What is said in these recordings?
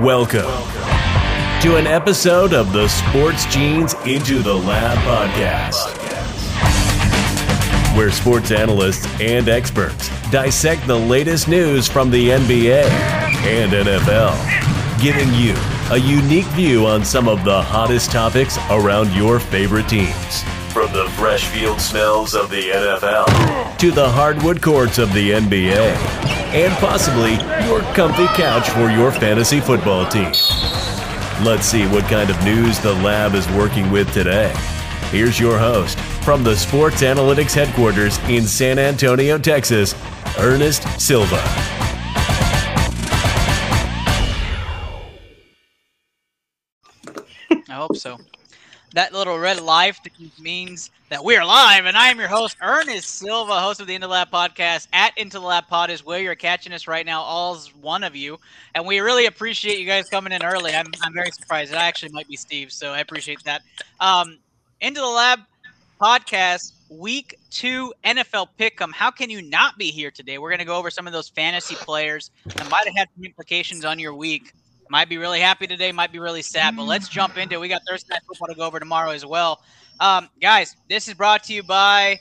Welcome to an episode of the Sports Genes Into the Lab podcast, where sports analysts and experts dissect the latest news from the NBA and NFL, giving you a unique view on some of the hottest topics around your favorite teams. From the fresh field smells of the NFL to the hardwood courts of the NBA, and possibly your comfy couch for your fantasy football team. Let's see what kind of news the lab is working with today. Here's your host from the Sports Analytics Headquarters in San Antonio, Texas, Ernest Silva. I hope so. That little red life means that we are live, and I am your host, Ernest Silva, host of the Into the Lab podcast. At Into the Lab Pod is where you're catching us right now, all one of you, and we really appreciate you guys coming in early. I'm very surprised. I actually might be Steve, so I appreciate that. Into the Lab podcast, week 2 NFL Pick'em. How can you not be here today? We're going to go over some of those fantasy players that might have had some implications on your week. Might be really happy today, might be really sad, but let's jump into it. We got Thursday Night Football to go over tomorrow as well. Guys, this is brought to you by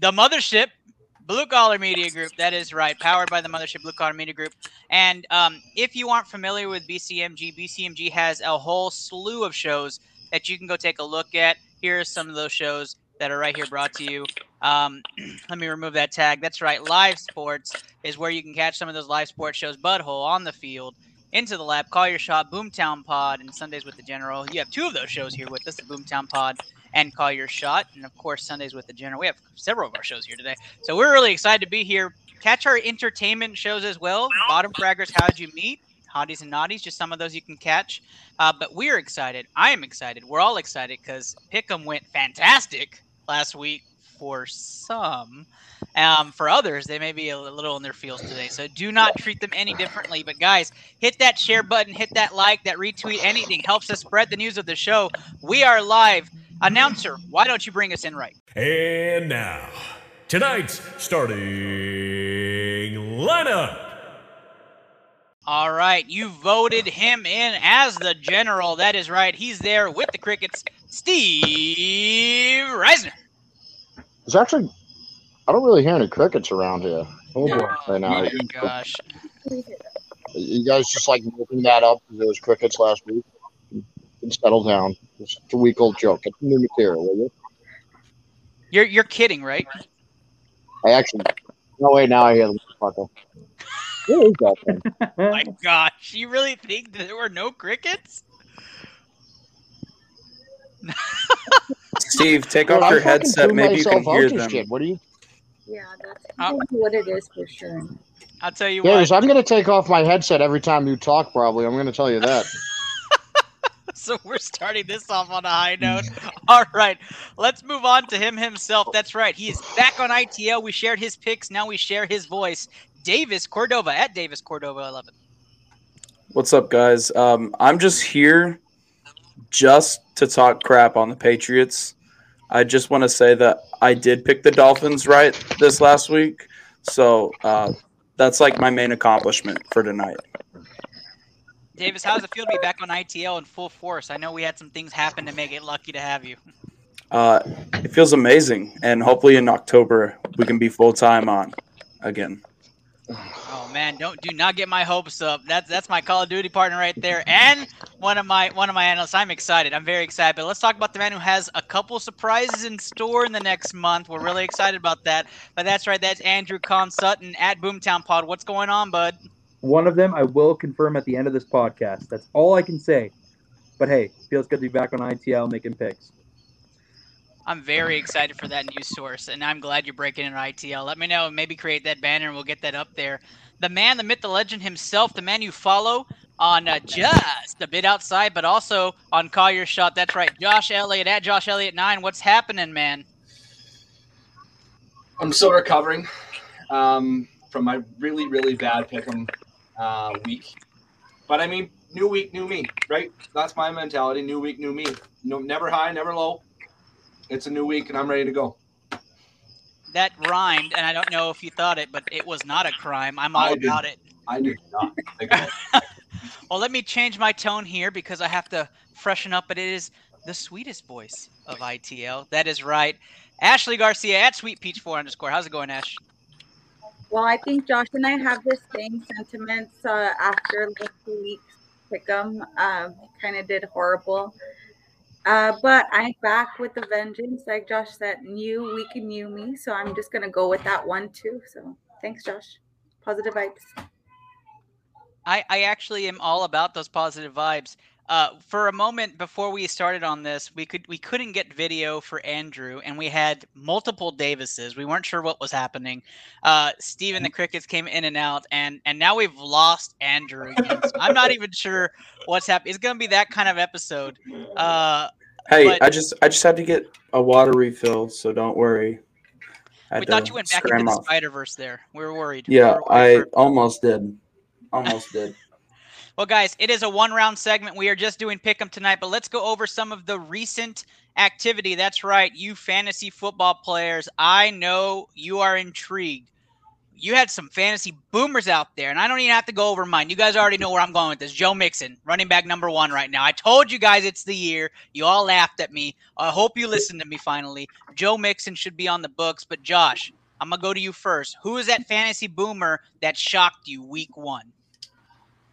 the Mothership Blue Collar Media Group. That is right, powered by the Mothership Blue Collar Media Group. And if you aren't familiar with BCMG, BCMG has a whole slew of shows that you can go take a look at. Here are some of those shows that are right here brought to you. Let me remove that tag. That's right, live sports is where you can catch some of those live sports shows. Butthole, On the Field, Into the Lab, Call Your Shot, Boomtown Pod, and Sundays with the General. You have two of those shows here with us, the Boomtown Pod and Call Your Shot, and, of course, Sundays with the General. We have several of our shows here today, so we're really excited to be here. Catch our entertainment shows as well. Bottom Braggers, How'd You Meet, Hotties and Naughties, just some of those you can catch. But we're excited. I am excited. We're all excited because Pick'em went fantastic last week for some. For others, they may be a little in their feels today, so do not treat them any differently. But guys, hit that share button, hit that like, that retweet, anything helps us spread the news of the show. We are live. Announcer, why don't you bring us in right? And now, tonight's starting lineup. All right, you voted him in as the general. That is right. He's there with the Crickets, Steve Reisner. It's actually... I don't really hear any crickets around here. Oh, boy. Oh, my gosh. You guys just, like, making that up because there was crickets last week? And settle down. It's a week-old joke. It's new material, will you? You're kidding, right? I actually... No, wait, now I hear the motherfucker. Where is that thing? Oh, my gosh. You really think that there were no crickets? Steve, take off your headset. Maybe you can hear them. Shit. What do you... Yeah, that's what it is for sure. I'll tell you what. I'm going to take off my headset every time you talk, probably. I'm going to tell you that. So we're starting this off on a high note. All right, let's move on to him himself. That's right. He is back on ITL. We shared his picks. Now we share his voice. Davis Cordova, at Davis Cordova 11. What's up, guys? I'm just here just to talk crap on the Patriots. I just want to say that I did pick the Dolphins right this last week, so that's like my main accomplishment for tonight. Davis, how's it feel to be back on ITL in full force? I know we had some things happen to make it lucky to have you. It feels amazing, and hopefully in October we can be full-time on again. Oh man, do not get my hopes up. That's my Call of Duty partner right there, and one of my analysts. I'm excited. I'm very excited. But let's talk about the man who has a couple surprises in store in the next month. We're really excited about that. But that's right. That's Andrew Con Sutton at Boomtown Pod. What's going on, bud? One of them I will confirm at the end of this podcast. That's all I can say. But hey, feels good to be back on ITL making picks. I'm very excited for that news source, and I'm glad you're breaking in ITL. Let me know, and maybe create that banner, and we'll get that up there. The man, the myth, the legend himself, the man you follow on just a bit outside, but also on Call Your Shot. That's right, Josh Elliott, at Josh Elliott 9. What's happening, man? I'm still recovering from my really, really bad pick'em week. But, I mean, new week, new me, right? That's my mentality, new week, new me. No, never high, never low. It's a new week, and I'm ready to go. That rhymed, and I don't know if you thought it, but it was not a crime. I'm all about it. I did not. Well, let me change my tone here because I have to freshen up, but it is the sweetest voice of ITL. That is right. Ashley Garcia at SweetPeach4_. How's it going, Ash? Well, I think Josh and I have the same sentiments after like 2 weeks. Pick'em kind of did horrible. But I'm back with a vengeance. Like Josh said, new week and new me. So I'm just going to go with that one too. So thanks, Josh. Positive vibes. I actually am all about those positive vibes. For a moment before we started on this, we couldn't get video for Andrew, and we had multiple Davises. We weren't sure what was happening. Steve and the Crickets came in and out, and now we've lost Andrew again. So I'm not even sure what's happening. It's going to be that kind of episode. I just had to get a water refill, so don't worry. We thought you went back into the Spider-Verse there. We were worried. Yeah, I almost did. Well, guys, it is a one-round segment. We are just doing pick'em tonight, but let's go over some of the recent activity. That's right, you fantasy football players. I know you are intrigued. You had some fantasy boomers out there, and I don't even have to go over mine. You guys already know where I'm going with this. Joe Mixon, running back #1 right now. I told you guys it's the year. You all laughed at me. I hope you listened to me finally. Joe Mixon should be on the books, but Josh, I'm going to go to you first. Who is that fantasy boomer that shocked you week 1?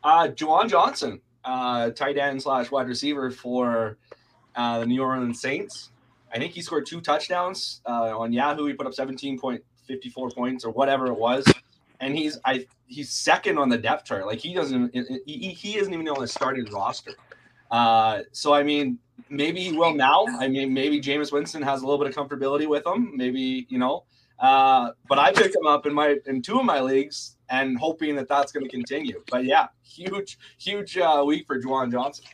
Juwan Johnson, tight end / wide receiver for the New Orleans Saints. I think he scored 2 touchdowns on Yahoo. He put up 17.54 points or whatever it was, and he's second on the depth chart. Like he isn't even on the starting roster. So I mean, maybe he will now. I mean, maybe Jameis Winston has a little bit of comfortability with him. Maybe but I picked him up in 2 of my leagues, and hoping that that's going to continue. But, yeah, huge week for Juwan Johnson.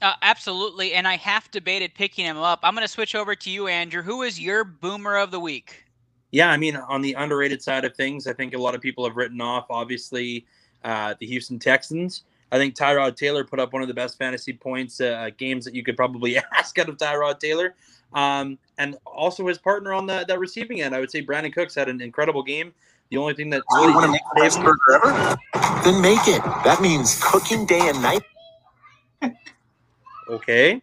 Absolutely, and I half debated picking him up. I'm going to switch over to you, Andrew. Who is your boomer of the week? Yeah, I mean, on the underrated side of things, I think a lot of people have written off, obviously, the Houston Texans. I think Tyrod Taylor put up one of the best fantasy points games that you could probably ask out of Tyrod Taylor. And also his partner on that receiving end. I would say Brandon Cooks had an incredible game. The only thing that really want to make the best burger ever? Then make it. That means cooking day and night. Okay.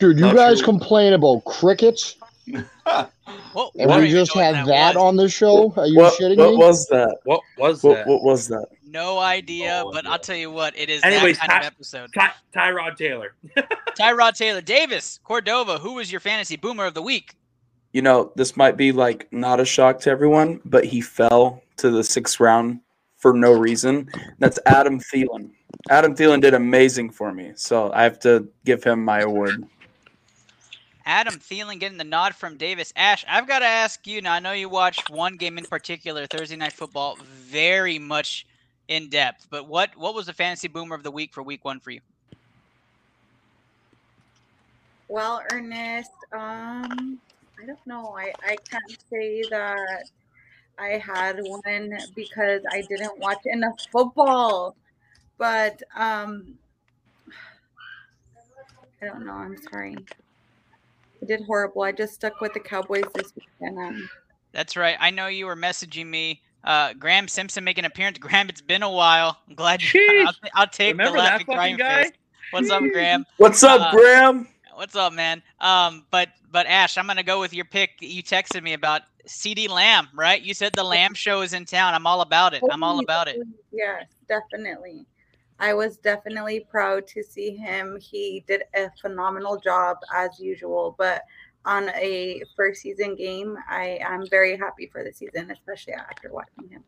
Dude, you guys complain about crickets? And we just had that on the show? Are you shitting me? What was that? No idea, but I'll tell you what, it is that kind of episode. Tyrod Taylor. Tyrod Taylor. Davis Cordova, who was your fantasy boomer of the week? You know, this might be like not a shock to everyone, but he fell to the 6th round for no reason. That's Adam Thielen. Adam Thielen did amazing for me, so I have to give him my award. Adam Thielen getting the nod from Davis. Ash, I've got to ask you now. I know you watched one game in particular, Thursday Night Football, very much in depth. But what was the fantasy boomer of the week for week 1 for you? Well, Ernest, I don't know. I can't say that I had one because I didn't watch enough football. But I don't know. I'm sorry. I did horrible. I just stuck with the Cowboys this weekend. That's right. I know you were messaging me. Graham Simpson making an appearance. Graham, it's been a while. I'm glad you. I'll take the laughing crying guy. What's up, Graham? What's up, Graham? What's up, man? But Ash, I'm going to go with your pick that you texted me about, CeeDee Lamb, right? You said the Lamb show is in town. I'm all about it. I'm all about it. Yes, definitely. I was definitely proud to see him. He did a phenomenal job as usual, but on a first season game, I am very happy for the season, especially after watching him.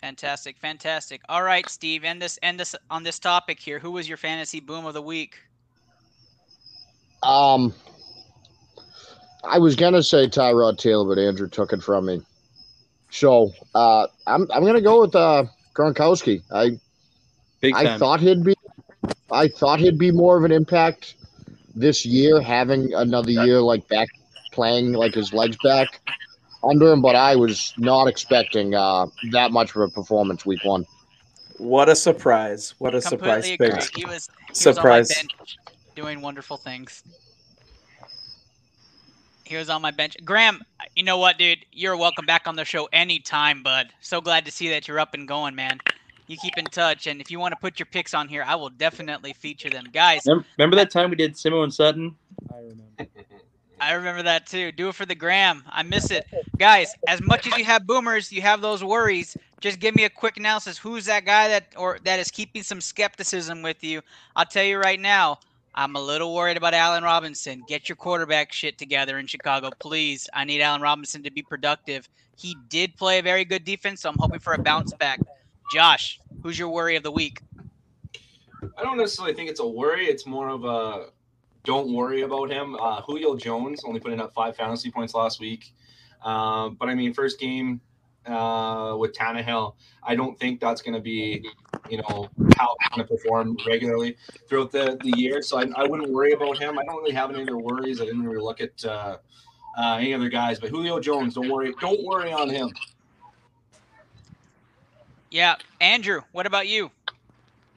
Fantastic. Fantastic. All right, Steve, end this on this topic here. Who was your fantasy boom of the week? I was gonna say Tyrod Taylor, but Andrew took it from me. So I'm gonna go with Gronkowski. I thought he'd be more of an impact this year, having another year like back playing like his legs back under him, but I was not expecting that much of a performance week 1. What a surprise! What a completely surprise! He was on my bench doing wonderful things. He was on my bench. Graham, you know what, dude? You're welcome back on the show anytime, bud. So glad to see that you're up and going, man. You keep in touch, and if you want to put your picks on here, I will definitely feature them. Guys, remember that time we did Simo and Sutton? I remember. I remember that too. Do it for the gram. I miss it. Guys, as much as you have boomers, you have those worries. Just give me a quick analysis. Who's that guy that is keeping some skepticism with you? I'll tell you right now, I'm a little worried about Allen Robinson. Get your quarterback shit together in Chicago, please. I need Allen Robinson to be productive. He did play a very good defense, so I'm hoping for a bounce back. Josh, who's your worry of the week? I don't necessarily think it's a worry. It's more of a don't worry about him. Julio Jones only putting up 5 fantasy points last week. But, I mean, first game with Tannehill, I don't think that's going to be, how he's going to perform regularly throughout the year. So I wouldn't worry about him. I don't really have any other worries. I didn't really look at any other guys. But Julio Jones, don't worry on him. Yeah. Andrew, what about you?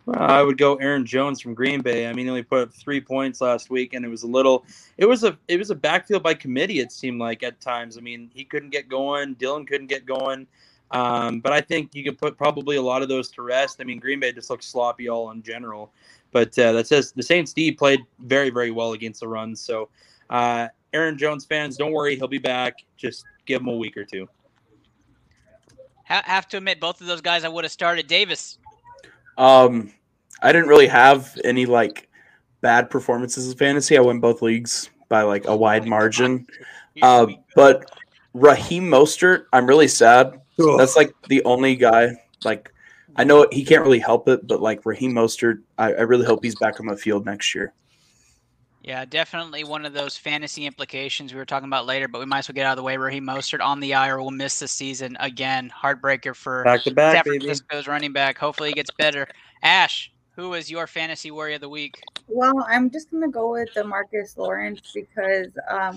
Well, I would go Aaron Jones from Green Bay. I mean, he only put up 3 points last week, and it was a backfield by committee, it seemed like, at times. I mean, he couldn't get going. Dylan couldn't get going. But I think you could put probably a lot of those to rest. I mean, Green Bay just looks sloppy all in general. But that says the Saints D played very, very well against the run. So Aaron Jones fans, don't worry. He'll be back. Just give him a week or two. I have to admit, both of those guys I would have started. Davis. I didn't really have any bad performances in fantasy. I won both leagues by a wide margin. But Raheem Mostert, I'm really sad. That's the only guy. I know he can't really help it, but Raheem Mostert, I really hope he's back on the field next year. Yeah, definitely one of those fantasy implications we were talking about later, but we might as well get out of the way. Raheem Mostert on the IR will miss the season again. Heartbreaker for San Francisco's running back. Hopefully he gets better. Ash, who is your fantasy warrior of the week? Well, I'm just going to go with DeMarcus Lawrence because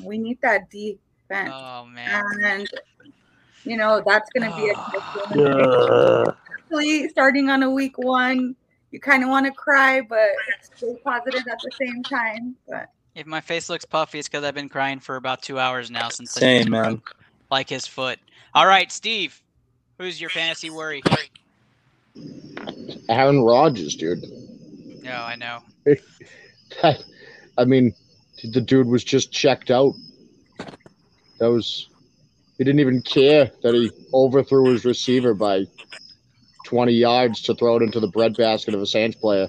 we need that defense. Oh, man. And, that's going to be a starting on a week one. You kind of want to cry, but stay positive at the same time. But if my face looks puffy, it's because I've been crying for about 2 hours now since same, man. Like his foot. All right, Steve, who's your fantasy worry? Aaron Rodgers, dude. No, I know. I mean, the dude was just checked out. He didn't even care that he overthrew his receiver by 20 yards to throw it into the breadbasket of a Saints player.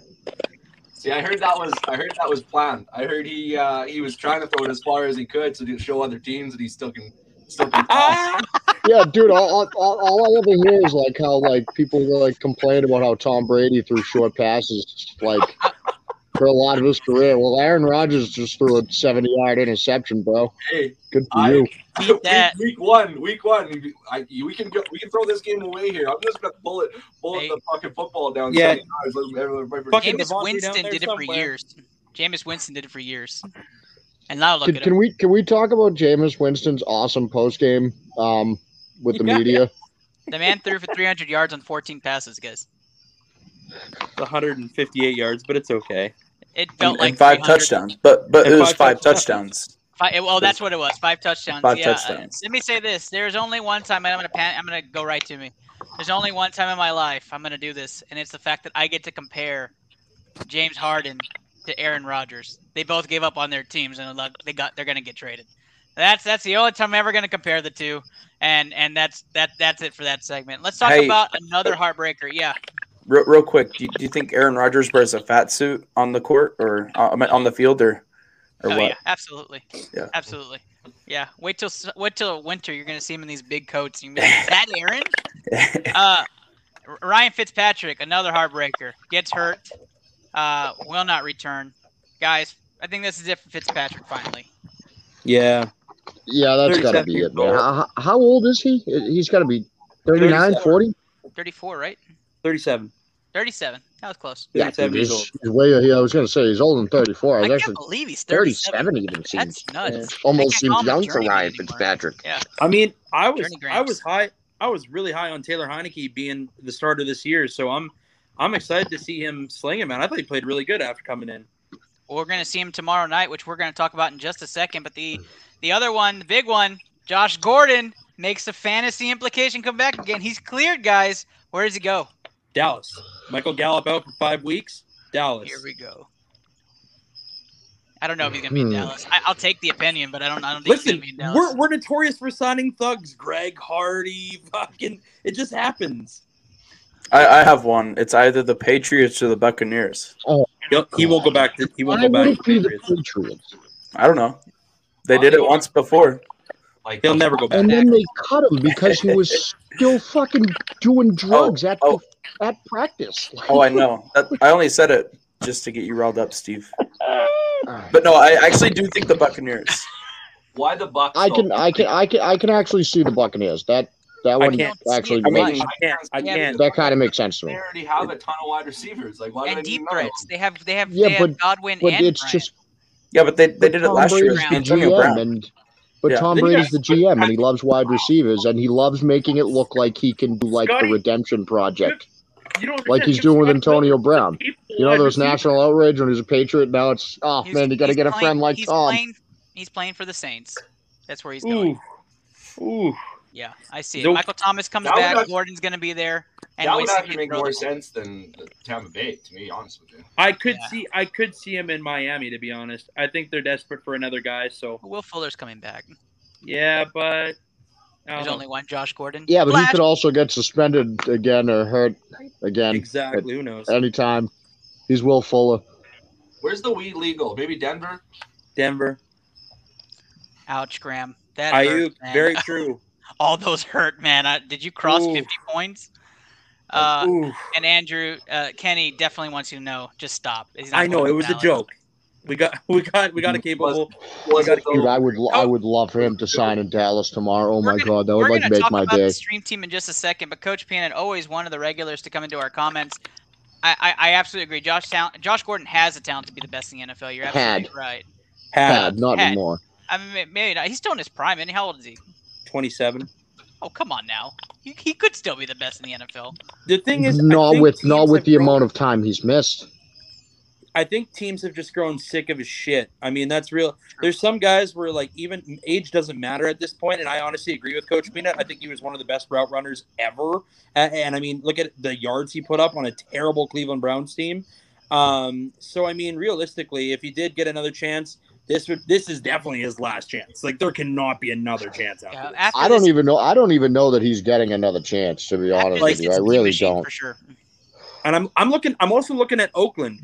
See, I heard that was planned. I heard he was trying to throw it as far as he could to show other teams that he still can. Yeah, dude, all I ever hear is how people complain about how Tom Brady threw short passes for a lot of his career. Well, Aaron Rodgers just threw a 70-yard interception, bro. Hey, good for you. Week one. We can throw this game away here. I'm just gonna bullet the fucking football down. Yeah. Jameis Winston did it for years. And now look at it. Can we talk about Jameis Winston's awesome post game with the media? The man threw for 300 yards on 14 passes, guys. 158 yards, but it's okay. It felt and 5 touchdowns, but it was 5 touchdowns. 5, well, that's what it was. 5 touchdowns. 5 touchdowns. Let me say this: there's only one time, and I'm gonna go right to me. There's only one time in my life I'm gonna do this, and it's the fact that I get to compare James Harden to Aaron Rodgers. They both gave up on their teams, and they're gonna get traded. That's the only time I'm ever gonna compare the two, and that's it for that segment. Let's talk about another heartbreaker. Yeah. Real quick, do you think Aaron Rodgers wears a fat suit on the court or on the field or what? Yeah, absolutely. Yeah. Absolutely. Yeah. Wait till winter. You're gonna see him in these big coats. And you're gonna be like, that Aaron? Ryan Fitzpatrick, another heartbreaker, gets hurt. Will not return. Guys, I think this is it for Fitzpatrick finally. Yeah. Yeah, that's gotta be it, man. How old is he? He's gotta be 39, 40? 34, right? 37. That was close. Yeah, he's way ahead. I was going to say he's older than 34. I can't believe he's 37 even seems. That's nuts. Almost seems young for Ryan Fitzpatrick. Yeah. I mean, I was high. I was really high on Taylor Heineke being the starter this year, so I'm excited to see him sling him out. I thought he played really good after coming in. Well, we're going to see him tomorrow night, which we're going to talk about in just a second. But the other one, the big one, Josh Gordon makes the fantasy implication come back again. He's cleared, guys. Where does he go? Dallas. Michael Gallup out for 5 weeks. Dallas. Here we go. I don't know if he's going to be in Dallas. I'll take the opinion, but I don't think he's going to be in Dallas. We're notorious for signing thugs. Greg Hardy. Fucking. It just happens. I have one. It's either the Patriots or the Buccaneers. Oh, he won't go back to the Patriots. I don't know. They did it once before. Like he'll never go back. And then they cut him because he was still fucking doing drugs at practice. Oh, I know. I only said it just to get you riled up, Steve. But no, I actually do think the Buccaneers. Why the Bucs? I can actually see the Buccaneers. That one actually makes sense. I can't. That kind of makes sense to me. They already have a ton of wide receivers. Like why? And deep threats. They have. Yeah, but Godwin and it's Bryant. Just. Yeah, but they did it last year. Antonio Brown. But Tom Brady's the GM, and he loves wide receivers, and he loves making it look like he can do like the redemption project, like he's doing with Antonio Brown. You know, there was national outrage when he was a Patriot. Now it's, oh man, you got to get a friend like Tom. He's playing for the Saints. That's where he's going. Ooh. Yeah, I see it. Michael Thomas comes back. Gordon's going to be there. And that would actually make more sense than the Tampa Bay, to be honest with you. I could see him in Miami, to be honest. I think they're desperate for another guy. So Will Fuller's coming back. Yeah, but there's only one Josh Gordon. Yeah, but he could also get suspended again or hurt again. Exactly. Who knows? Anytime. He's Will Fuller. Where's the weed legal? Maybe Denver. Denver. Ouch, Graham. That hurt, man. Very true. All those hurt, man. Did you cross 50 points? And Andrew, Kenny definitely wants you to know. Just stop. I know it was a joke. We got a capable. I would love for him to sign in Dallas tomorrow. Oh my God, that would like make my day. We're going to talk about the stream team in just a second. But Coach Panon, always one of the regulars to come into our comments. I absolutely agree. Josh Gordon has the talent to be the best in the NFL. You're absolutely right. Had, not anymore. I mean, maybe not. He's still in his prime. And how old is he? 27. Oh, come on now. He could still be the best in the NFL. The thing is, not with the amount of time he's missed. I think teams have just grown sick of his shit. I mean, that's real. There's some guys where, like, even age doesn't matter at this point, and I honestly agree with Coach Peanut. I think he was one of the best route runners ever. And I mean, look at the yards he put up on a terrible Cleveland Browns team. So, I mean, realistically, if he did get another chance, this is definitely his last chance. Like there cannot be another chance after this. I don't even know that he's getting another chance. To be honest with you, I really don't. For sure. And I'm also looking at Oakland.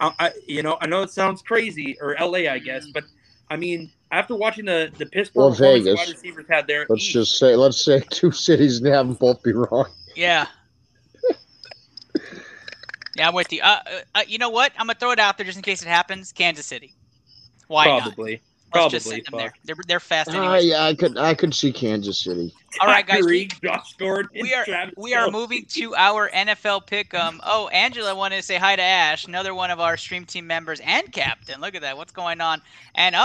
I know it sounds crazy, or LA, I guess, but I mean, after watching the Pittsburgh Vegas wide receivers had their, let's say two cities and have them both be wrong. Yeah. Yeah, I'm with you. You know what? I'm gonna throw it out there just in case it happens. Kansas City. Why probably. Not? Let's just send them there. They're fast anyway. Yeah, I could see Kansas City. All right, guys. We are moving to our NFL pick. Angela wanted to say hi to Ash, another one of our stream team members and captain. Look at that. What's going on? And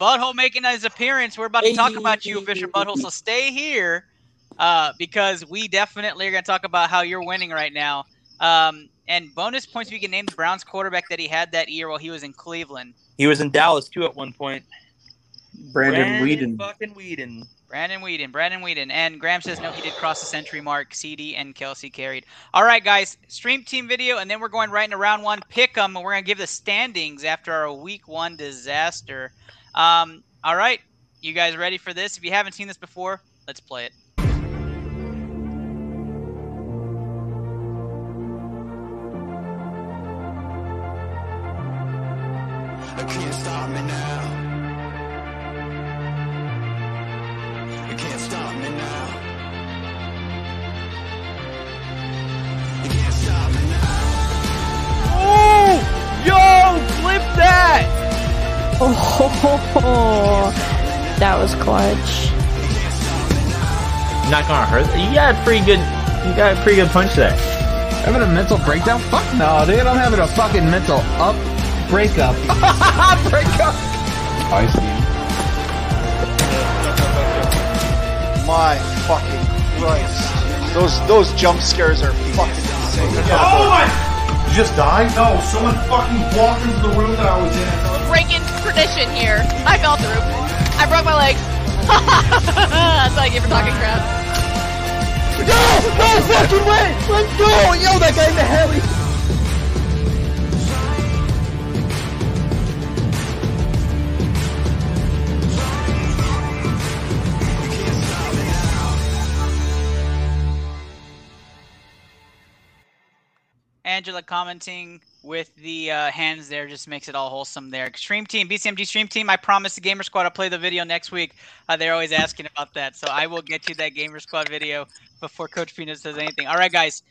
Butthole making his appearance. We're about to talk about you, Fisher Butthole. So stay here because we definitely are going to talk about how you're winning right now. And bonus points, we can name the Browns quarterback that he had that year while he was in Cleveland. He was in Dallas, too, at one point. Brandon Weeden. And Graham says, no, he did cross the century mark. CD and Kelsey carried. All right, guys. Stream team video, and then we're going right into round one. Pick them, and we're going to give the standings after our week one disaster. All right. You guys ready for this? If you haven't seen this before, let's play it. Can't stop me now. You can't stop me now. You can't stop me now. Oh, yo, flip that. Oh, that was clutch. Not gonna hurt. You got a pretty good punch there. Having a mental breakdown? Fuck no, dude. I'm having a fucking mental up. Breakup. Breakup. I see. My fucking Christ. Those jump scares are fucking insane. Oh my! You just died? No, someone fucking walked into the room that I was in. Breaking tradition here. I fell through. I broke my legs. That's how I get for talking crap. Yo, no fucking way! Let's go! Yo, that guy in the heli! Angela commenting with the hands there just makes it all wholesome there. Extreme Team, BCMG Stream Team, I promised the Gamer Squad I'll play the video next week. They're always asking about that, so I will get you that Gamer Squad video before Coach Peanut says anything. All right, guys,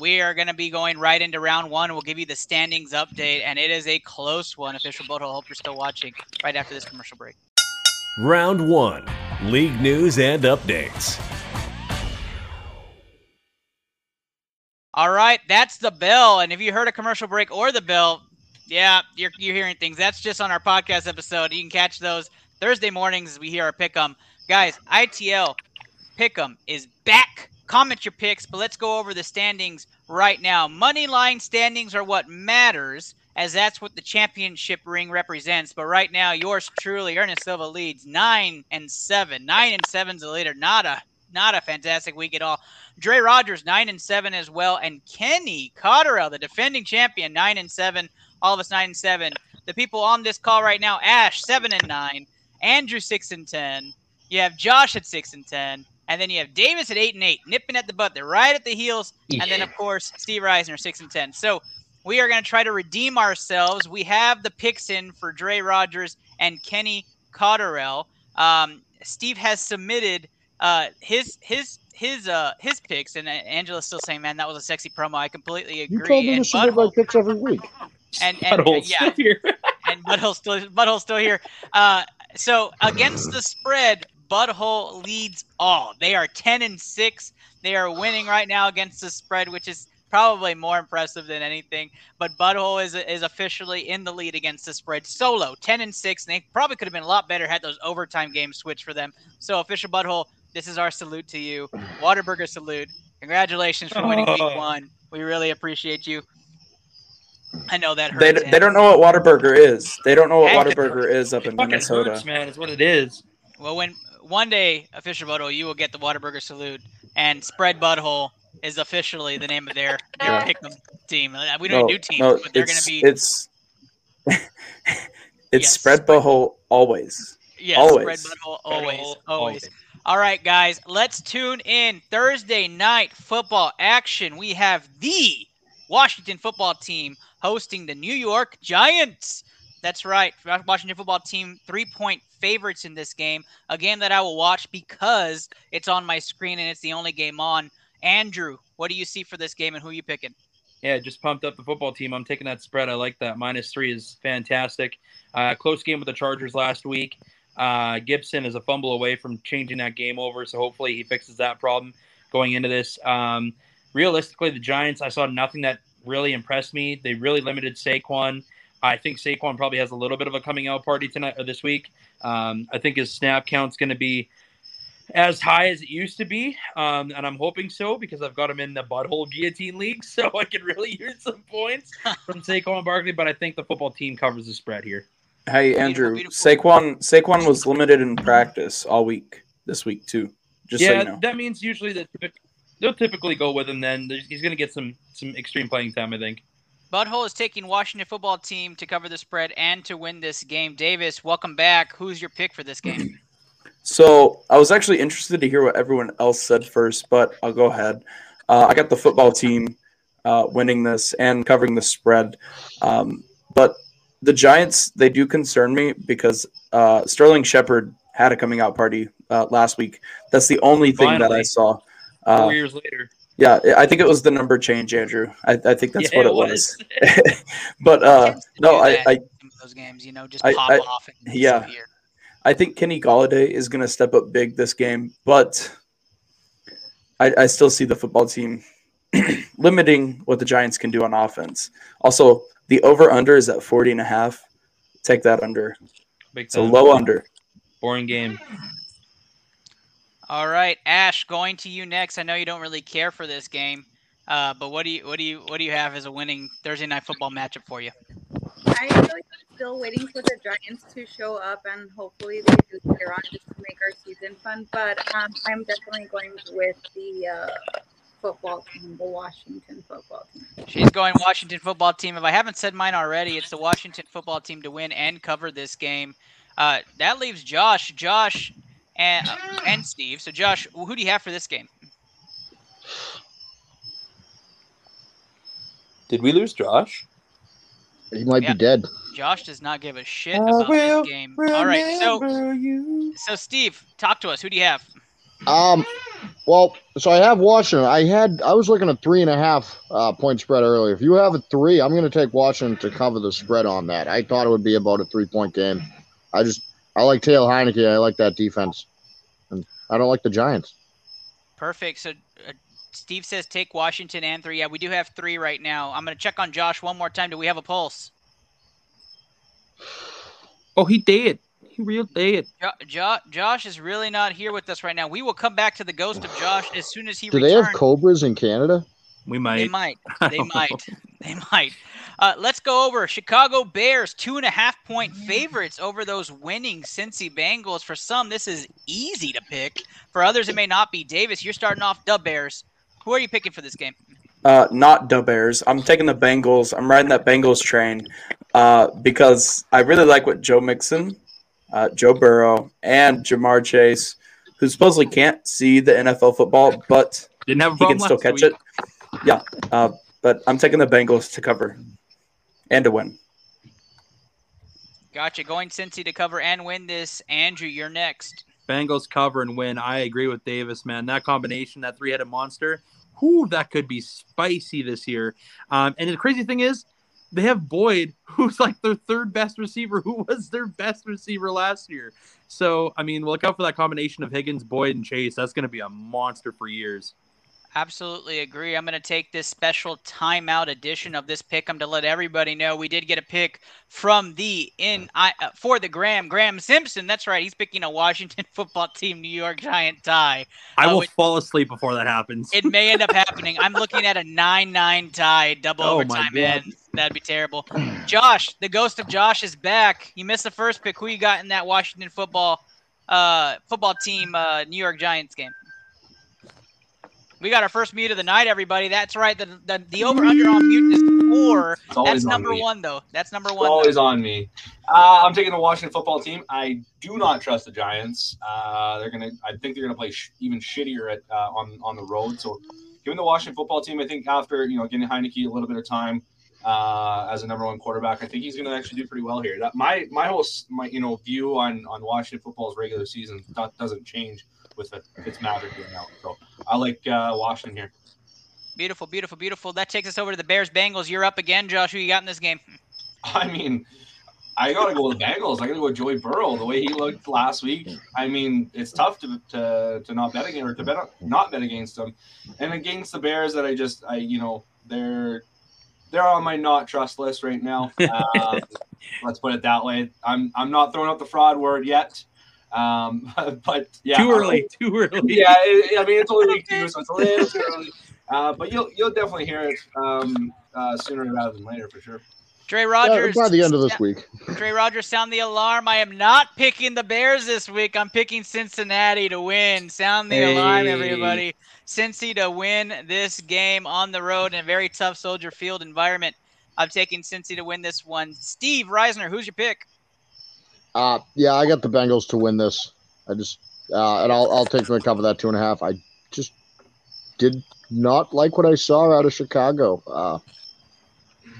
we are going to be going right into round one. We'll give you the standings update, and it is a close one. Official Butthole, hope you're still watching right after this commercial break. Round one, league news and updates. All right, that's the bell. And if you heard a commercial break or the bell, yeah, you're hearing things. That's just on our podcast episode. You can catch those Thursday mornings as we hear our pick'em. Guys, ITL pick'em is back. Comment your picks, but let's go over the standings right now. Money line standings are what matters, as that's what the championship ring represents. But right now, yours truly, Ernest Silva, leads 9-7. 9-7's the leader. Not a fantastic week at all. Dre Rogers, 9-7 as well. And Kenny Cotterell, the defending champion, 9-7. All of us 9-7. The people on this call right now, Ash, 7-9. Andrew, 6-10. You have Josh at 6-10. And then you have Davis at 8-8. Nipping at the butt. They're right at the heels. Yeah. And then, of course, Steve Reisner, 6-10. So we are going to try to redeem ourselves. We have the picks in for Dre Rogers and Kenny Cotterell. Steve has submitted his picks, and Angela's still saying, "Man, that was a sexy promo." I completely agree. You told me to submit my picks every week. And Butthole's still here. And Butthole's still here. So against the spread, Butthole leads all. They are 10-6. They are winning right now against the spread, which is probably more impressive than anything. But Butthole is officially in the lead against the spread solo, 10-6. And they probably could have been a lot better had those overtime games switched for them. So official Butthole, this is our salute to you. Waterburger salute. Congratulations for winning week one. We really appreciate you. I know that hurts. They don't know what Waterburger is. They don't know what Waterburger is up in Minnesota. Hurts, man. It's what it is. Well, when one day, official Butthole, you will get the Waterburger salute, and spread Butthole is officially the name of their pick'em team. We don't do teams, but they're going to be. It's spread Butthole always. Yes, always. Spread Butthole always. All right, guys, let's tune in. Thursday night football action. We have the Washington football team hosting the New York Giants. That's right. Washington football team, 3-point favorites in this game, a game that I will watch because it's on my screen and it's the only game on. Andrew, what do you see for this game and who are you picking? Yeah, just pumped up the football team. I'm taking that spread. I like that. -3 is fantastic. Close game with the Chargers last week. Gibson is a fumble away from changing that game over, so hopefully he fixes that problem going into this. Realistically, the Giants, I saw nothing that really impressed me. They really limited Saquon. I think Saquon probably has a little bit of a coming out party tonight or this week. I think his snap count's going to be as high as it used to be, and I'm hoping so because I've got him in the Butthole Guillotine League, so I could really use some points from Saquon Barkley, but I think the football team covers the spread here. Hey, Andrew, Saquon was limited in practice all week this week, too. Just so you know. That means usually that they'll typically go with him then. He's going to get some extreme playing time, I think. Butthole is taking Washington football team to cover the spread and to win this game. Davis, welcome back. Who's your pick for this game? So I was actually interested to hear what everyone else said first, but I'll go ahead. I got the football team winning this and covering the spread, but the Giants, they do concern me because Sterling Shepard had a coming-out party last week. That's the only thing that I saw. 4 years later. Yeah, I think it was the number change, Andrew. I think that's what it was. But, those games, you know, just pop off and disappear. I think Kenny Golladay is going to step up big this game, but I still see the football team limiting what the Giants can do on offense. Also, the over-under is at 40.5. Take that under. It's a low under. Boring game. All right, Ash, going to you next. I know you don't really care for this game, but what do you have as a winning Thursday night football matchup for you? I feel like I'm still waiting for the Giants to show up, and hopefully they do later on just to make our season fun. But I'm definitely going with the football team, the Washington football team. She's going Washington football team. If I haven't said mine already, it's the Washington football team to win and cover this game. That leaves Josh, and Steve. So, Josh, who do you have for this game? Did we lose Josh? He might be dead. Josh does not give a shit about this game. All right, so Steve, talk to us. Who do you have? Well, so I have Washington. I was looking at 3.5 point spread earlier. If you have a 3, I'm going to take Washington to cover the spread on that. I thought it would be about a 3-point game. I like Taylor Heineke. I like that defense, and I don't like the Giants. Perfect. So Steve says take Washington and 3. Yeah, we do have 3 right now. I'm going to check on Josh one more time. Do we have a pulse? Oh, he did. He real did. Josh is really not here with us right now. We will come back to the ghost of Josh as soon as he returns. Do they have cobras in Canada? We might. They might. They might. They might. Let's go over Chicago Bears, 2.5-point favorites over those winning Cincy Bengals. For some, this is easy to pick. For others, it may not be. Davis, you're starting off the Bears. Who are you picking for this game? Not the Bears. I'm taking the Bengals. I'm riding that Bengals train because I really like what Joe Mixon, Joe Burrow, and Jamar Chase, who supposedly can't see the NFL football, but he can still catch it. Yeah, but I'm taking the Bengals to cover and to win. Gotcha. Going Cincy to cover and win this. Andrew, you're next. Bengals cover and win. I agree with Davis, man. That combination, that three-headed monster, that could be spicy this year. And the crazy thing is, they have Boyd, who's like their third best receiver, who was their best receiver last year. So, I mean, look out for that combination of Higgins, Boyd, and Chase. That's going to be a monster for years. Absolutely agree. I'm going to take this special timeout edition of this pick'em to let everybody know we did get a pick from for the Graham Simpson. That's right. He's picking a Washington football team, New York Giant tie. I will fall asleep before that happens. It may end up happening. I'm looking at a 9-9 tie, double overtime ends. That'd be terrible. Josh, the ghost of Josh is back. You missed the first pick. Who you got in that Washington football team, New York Giants game? We got our first mute of the night, everybody. That's right. The over-under on mute is 4. That's number one, though. That's number one. It's always on me. I'm taking the Washington football team. I do not trust the Giants. I think they're gonna play even shittier on the road. So, given the Washington football team, I think after getting Heineke a little bit of time as a number one quarterback, I think he's gonna actually do pretty well here. That my whole view on Washington football's regular season doesn't change with its Maverick being out. So I like Washington here. Beautiful, beautiful, beautiful. That takes us over to the Bears-Bengals. You're up again, Josh. Who you got in this game? I mean, I got to go with the Bengals. I got to go with Joey Burrow, the way he looked last week. I mean, it's tough to not bet against, or to bet not bet against him. And against the Bears that they're on my not trust list right now. Let's put it that way. I'm not throwing out the fraud word yet. But yeah, too early. Yeah, I mean it's only week 2, so it's a little too early. But you'll definitely hear it sooner rather than later for sure. Dre Rogers by the end of this week. Dre Rogers, sound the alarm. I am not picking the Bears this week. I'm picking Cincinnati to win. Sound the alarm, everybody. Cincy to win this game on the road in a very tough Soldier Field environment. I'm taking Cincy to win this one. Steve Reisner, who's your pick? Yeah, I got the Bengals to win this. I just and I'll take them to cover that 2.5. I just did not like what I saw out of Chicago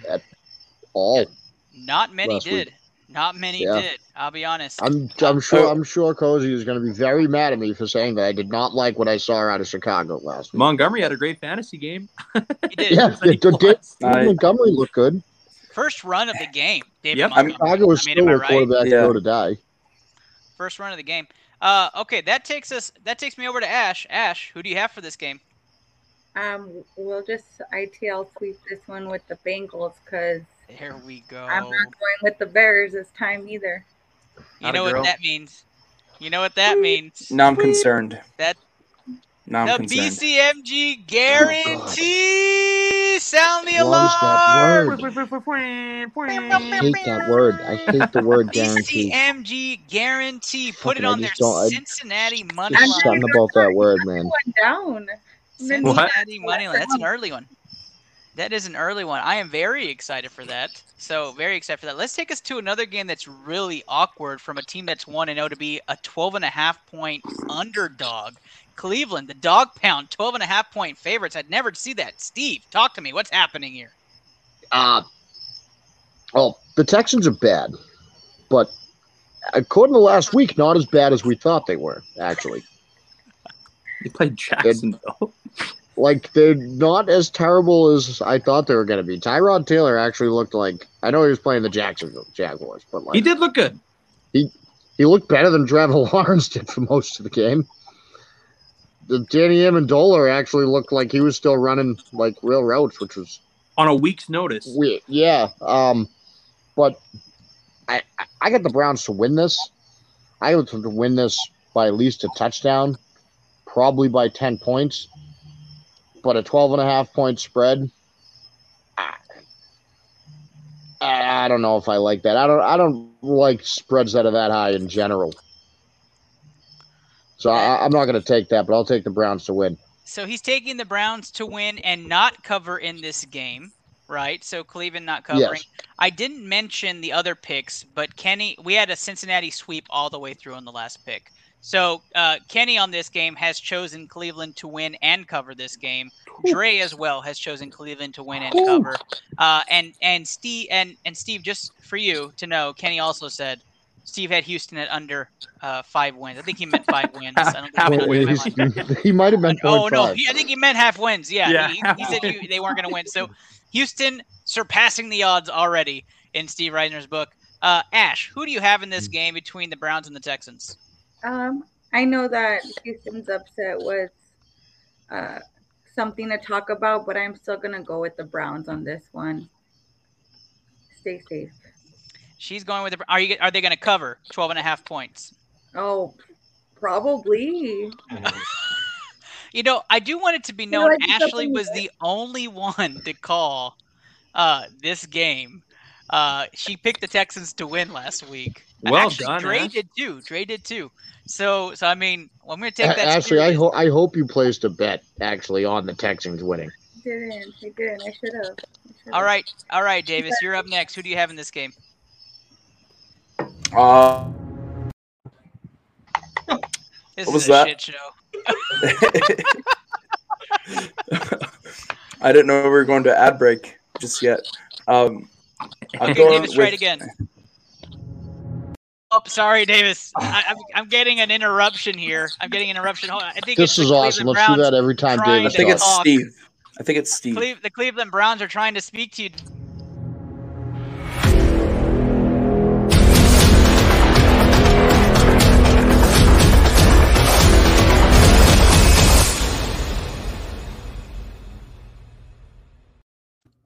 at all. Not many did. Week. Not many did. I'll be honest. I'm sure Cozy is going to be very mad at me for saying that I did not like what I saw out of Chicago last week. Montgomery had a great fantasy game. He did. Yeah, Montgomery looked good. First run of the game. David Montgomery. Chicago was still a quarterback to go to die. First run of the game. Okay, that takes me over to Ash. Ash, who do you have for this game? We'll just ITL sweep this one with the Bengals because there we go. I'm not going with the Bears this time either. You know what that means. Now I'm concerned. The BCMG guarantee. Somebody sound the alarm! I hate that word. I hate the word guarantee. BCMG guarantee. Put it on their Cincinnati money line. There's something about that word, man. Cincinnati money line. That's an early one. That is an early one. I am very excited for that. So very excited for that. Let's take us to another game that's really awkward from a team that's 1-0 to be a 12.5-point underdog. Cleveland, the dog pound, 12.5-point favorites. I'd never see that. Steve, talk to me. What's happening here? Well, the Texans are bad, but according to last week, not as bad as we thought they were, actually. They played Jacksonville. Like, they're not as terrible as I thought they were going to be. Tyrod Taylor actually looked like – I know he was playing the Jacksonville Jaguars, but like – He did look good. He looked better than Trevor Lawrence did for most of the game. Danny Amendola actually looked like he was still running, like, real routes, which was – On a week's notice. Weird. Yeah. But I got the Browns to win this. I got them to win this by at least a touchdown, probably by 10 points. But a 12.5-point spread, I don't know if I like that. I don't like spreads that are that high in general. So I'm not going to take that, but I'll take the Browns to win. So he's taking the Browns to win and not cover in this game, right? So Cleveland not covering. Yes. I didn't mention the other picks, but Kenny, we had a Cincinnati sweep all the way through on the last pick. So Kenny on this game has chosen Cleveland to win and cover this game. Dre as well has chosen Cleveland to win and cover. And Steve, just for you to know, Kenny also said Steve had Houston at under 5 wins. I think he meant 5 wins. He might have meant 0.5. Oh no, I think he meant half wins. Yeah. he said they weren't going to win. So Houston surpassing the odds already in Steve Reisner's book. Ash, who do you have in this game between the Browns and the Texans? I know that Houston's upset was something to talk about, but I'm still going to go with the Browns on this one. Stay safe. She's going with the – are they going to cover 12.5 points? Oh, probably. You know, I do want it to be known Ashley was the only one to call this game. She picked the Texans to win last week. Well actually, done, Dre Ash. Dre did too. So I mean, well, I'm going to take that. Ashley, I hope you placed a bet actually on the Texans winning. I didn't. I should have. All right, Davis, you're up next. Who do you have in this game? This is a shit show. I didn't know we were going to ad break just yet. I'm going Davis, try it again. Oh, sorry, Davis. I'm getting an interruption here. Hold on. I think this is awesome. Let's do that every time, Davis. I think it's Steve. The Cleveland Browns are trying to speak to you.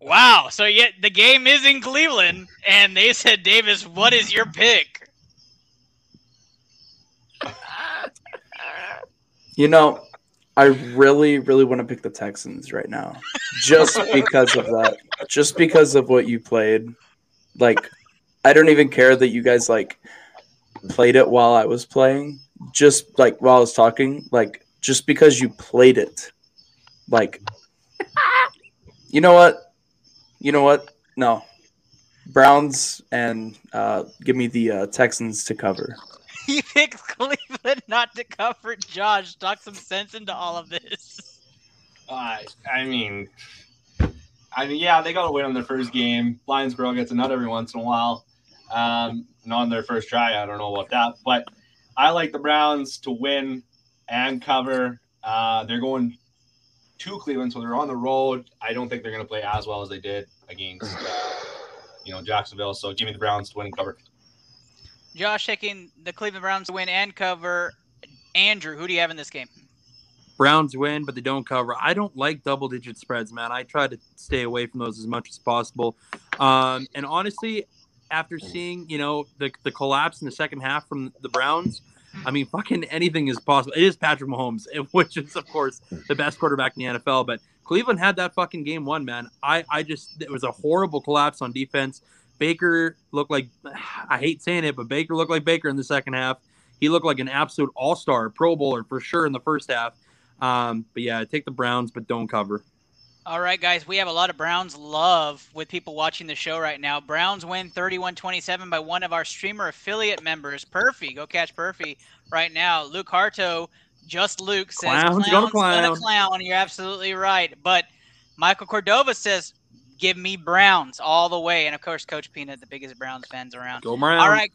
Wow. So yet the game is in Cleveland, and they said, Davis, what is your pick? You know, I really, really want to pick the Texans right now, just because of that, just because of what you played. Like, I don't even care that you guys like played it while I was playing, just like while I was talking, like just because you played it. Like, you know what? No, Browns and give me the Texans to cover. He picked Cleveland not to cover. Josh, talk some sense into all of this. Yeah, they got to win on their first game. Lionsboro gets a nut every once in a while. And on their first try, I don't know about that. But I like the Browns to win and cover. They're going to Cleveland, so they're on the road. I don't think they're going to play as well as they did against, Jacksonville. So give me the Browns to win and cover. Josh taking the Cleveland Browns win and cover. Andrew, who do you have in this game? Browns win, but they don't cover. I don't like double-digit spreads, man. I try to stay away from those as much as possible. And honestly, after seeing, the collapse in the second half from the Browns, I mean, fucking anything is possible. It is Patrick Mahomes, which is, of course, the best quarterback in the NFL, but Cleveland had that fucking game won, man. I just, it was a horrible collapse on defense. Baker looked like, I hate saying it, but Baker looked like Baker in the second half. He looked like an absolute all-star, Pro Bowler for sure in the first half. But yeah, take the Browns, but don't cover. All right, guys, we have a lot of Browns love with people watching the show right now. Browns win 31-27 by one of our streamer affiliate members, Perfy. Go catch Perfy right now. Luke Harto, just Luke, says, clown's gonna clown. You're absolutely right. But Michael Cordova says, give me Browns all the way. And, of course, Coach Peanut, the biggest Browns fans around. Go Browns. All right,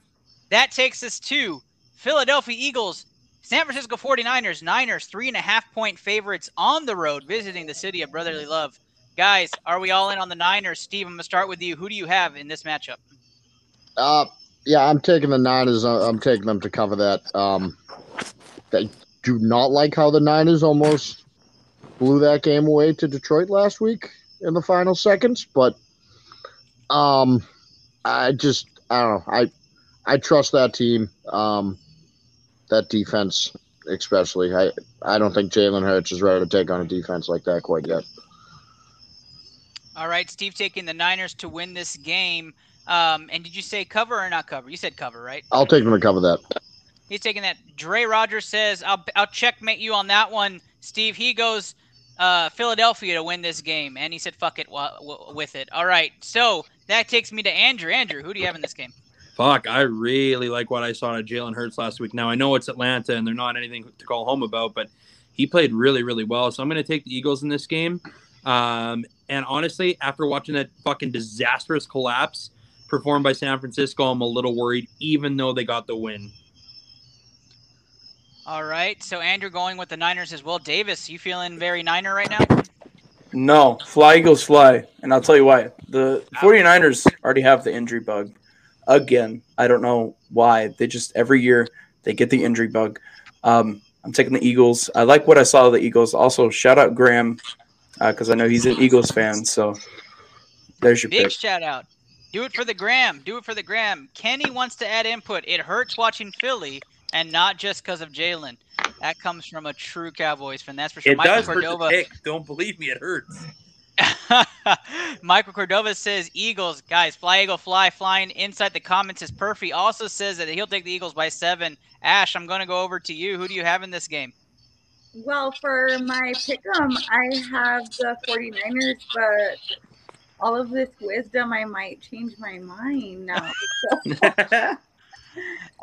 that takes us to Philadelphia Eagles, San Francisco 49ers, Niners, 3.5-point favorites on the road, visiting the city of brotherly love. Guys, are we all in on the Niners? Steve, I'm going to start with you. Who do you have in this matchup? Yeah, I'm taking the Niners. I'm taking them to cover that. They do not like how the Niners almost blew that game away to Detroit last week in the final seconds. But I don't know. I trust that team. That defense, especially. I don't think Jalen Hurts is ready to take on a defense like that quite yet. All right, Steve taking the Niners to win this game. And did you say cover or not cover? You said cover, right? I'll take them to cover that. He's taking that. Dre Rogers says, I'll checkmate you on that one, Steve. He goes Philadelphia to win this game. And he said, fuck it with it. All right, so that takes me to Andrew. Andrew, who do you have in this game? Fuck, I really like what I saw out of Jalen Hurts last week. Now, I know it's Atlanta, and they're not anything to call home about, but he played really, really well. So I'm going to take the Eagles in this game. And honestly, after watching that fucking disastrous collapse performed by San Francisco, I'm a little worried, even though they got the win. All right. So, Andrew going with the Niners as well. Davis, you feeling very Niner right now? No. Fly, Eagles, fly. And I'll tell you why. The 49ers already have the injury bug. Again, I don't know why. They just every year they get the injury bug. I'm taking the Eagles. I like what I saw of the Eagles. Also, shout out Graham because I know he's an Eagles fan. So there's your big pick. Shout out. Do it for the Graham. Do it for the Graham. Kenny wants to add input. It hurts watching Philly and not just because of Jalen. That comes from a true Cowboys fan. That's for sure. It Michael does Cordova. Hurt the pick. Don't believe me. It hurts. Michael Cordova says Eagles, guys, fly Eagle fly. Flying inside the comments is Perfy. Also says that he'll take the Eagles by 7. Ash, I'm going to go over to you. Who do you have in this game? Well, for my pick'em, I have the 49ers, but all of this wisdom, I might change my mind now.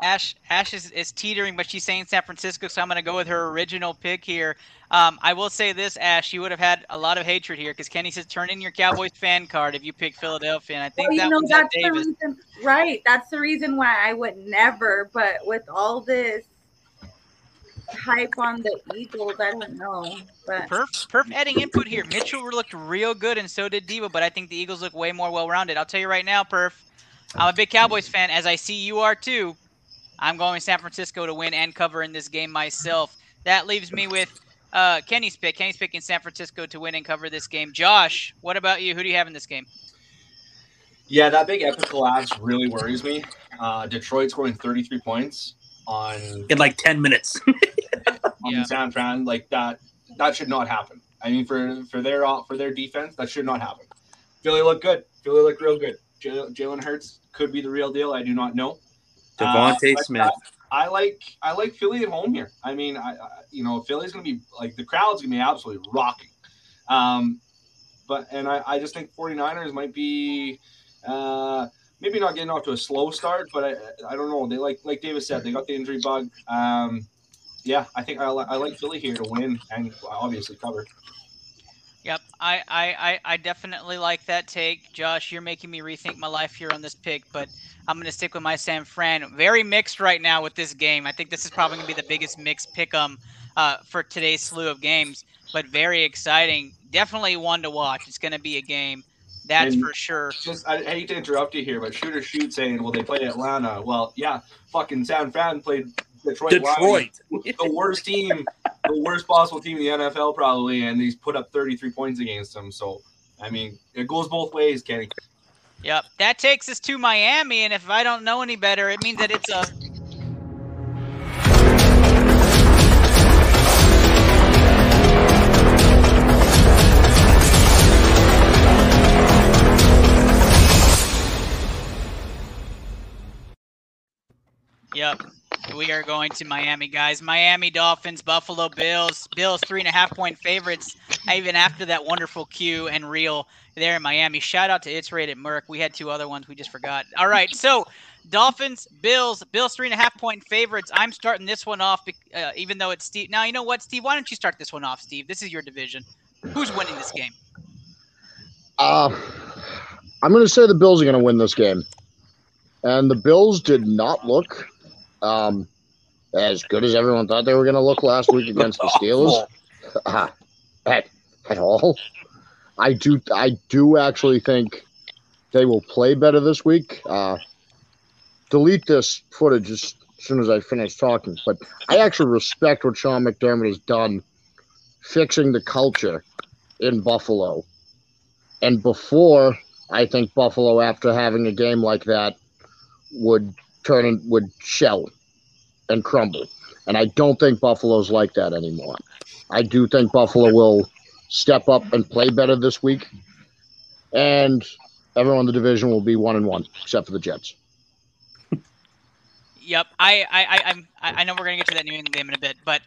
Ash is teetering, but she's saying San Francisco, so I'm going to go with her original pick here. I will say this, Ash, you would have had a lot of hatred here because Kenny says, turn in your Cowboys fan card if you pick Philadelphia. And I think that's the reason, right? That's the reason why I would never, but with all this hype on the Eagles, I don't know. But Perf adding input here. Mitchell looked real good and so did Debo, but I think the Eagles look way more well-rounded. I'll tell you right now, Perf, I'm a big Cowboys fan, as I see you are too. I'm going San Francisco to win and cover in this game myself. That leaves me with Kenny's pick. Kenny's picking San Francisco to win and cover this game. Josh, what about you? Who do you have in this game? Yeah, that big epic collapse really worries me. Detroit scoring 33 points in like 10 minutes. San Fran, like that should not happen. I mean, for their defense, that should not happen. Philly looked good. Philly looked real good. Jalen Hurts could be the real deal. I do not know. Devontae Smith. I like Philly at home here. I mean, Philly's going to be like the crowd's going to be absolutely rocking. I just think 49ers might be maybe not getting off to a slow start, but I don't know. They like Davis said, they got the injury bug. I think I like Philly here to win and obviously cover. Yep, I definitely like that take. Josh, you're making me rethink my life here on this pick, but I'm going to stick with my San Fran. Very mixed right now with this game. I think this is probably going to be the biggest mixed pick'em for today's slew of games, but very exciting. Definitely one to watch. It's going to be a game, that's for sure. Just, I hate to interrupt you here, but Shooter Shoot saying, well, they played Atlanta. Well, yeah, fucking San Fran played Detroit. The worst team, the worst possible team in the NFL probably, and he's put up 33 points against them. So, I mean, it goes both ways, Kenny. Yep. That takes us to Miami, and if I don't know any better, it means that it's a Yep. We are going to Miami, guys. Miami Dolphins, Buffalo Bills. Bills 3.5-point favorites, even after that wonderful cue and reel there in Miami. Shout out to It's Rated Merck. We had two other ones we just forgot. All right, so Dolphins, Bills 3.5-point favorites. I'm starting this one off, even though it's Steve. Now, you know what, Steve? Why don't you start this one off, Steve? This is your division. Who's winning this game? I'm going to say the Bills are going to win this game. And the Bills did not look as good as everyone thought they were going to look last week against the Steelers at all. I do actually think they will play better this week. Delete this footage as soon as I finish talking, but I actually respect what Sean McDermott has done fixing the culture in Buffalo. And before, I think Buffalo, after having a game like that, would shell and crumble. And I don't think Buffalo's like that anymore. I do think Buffalo will step up and play better this week. And everyone in the division will be 1-1, except for the Jets. Yep. I know we're going to get to that New England game in a bit, but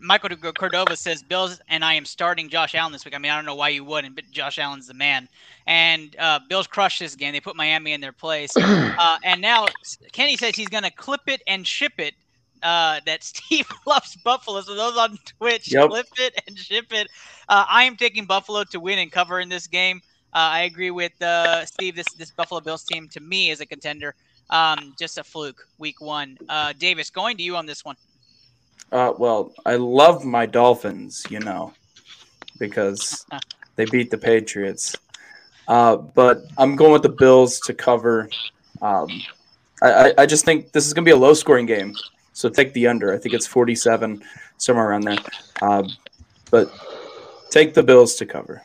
Michael Cordova says, Bills, and I am starting Josh Allen this week. I mean, I don't know why you wouldn't, but Josh Allen's the man. And Bills crushed this game. They put Miami in their place. And now Kenny says he's going to clip it and ship it. That Steve loves Buffalo. So those on Twitch, yep. Clip it and ship it. I am taking Buffalo to win and cover in this game. I agree with Steve. This Buffalo Bills team, to me, is a contender. Just a fluke, week 1. Davis, going to you on this one. Well, I love my Dolphins, you know, because they beat the Patriots. But I'm going with the Bills to cover. I just think this is going to be a low-scoring game, so take the under. I think it's 47, somewhere around there. But take the Bills to cover.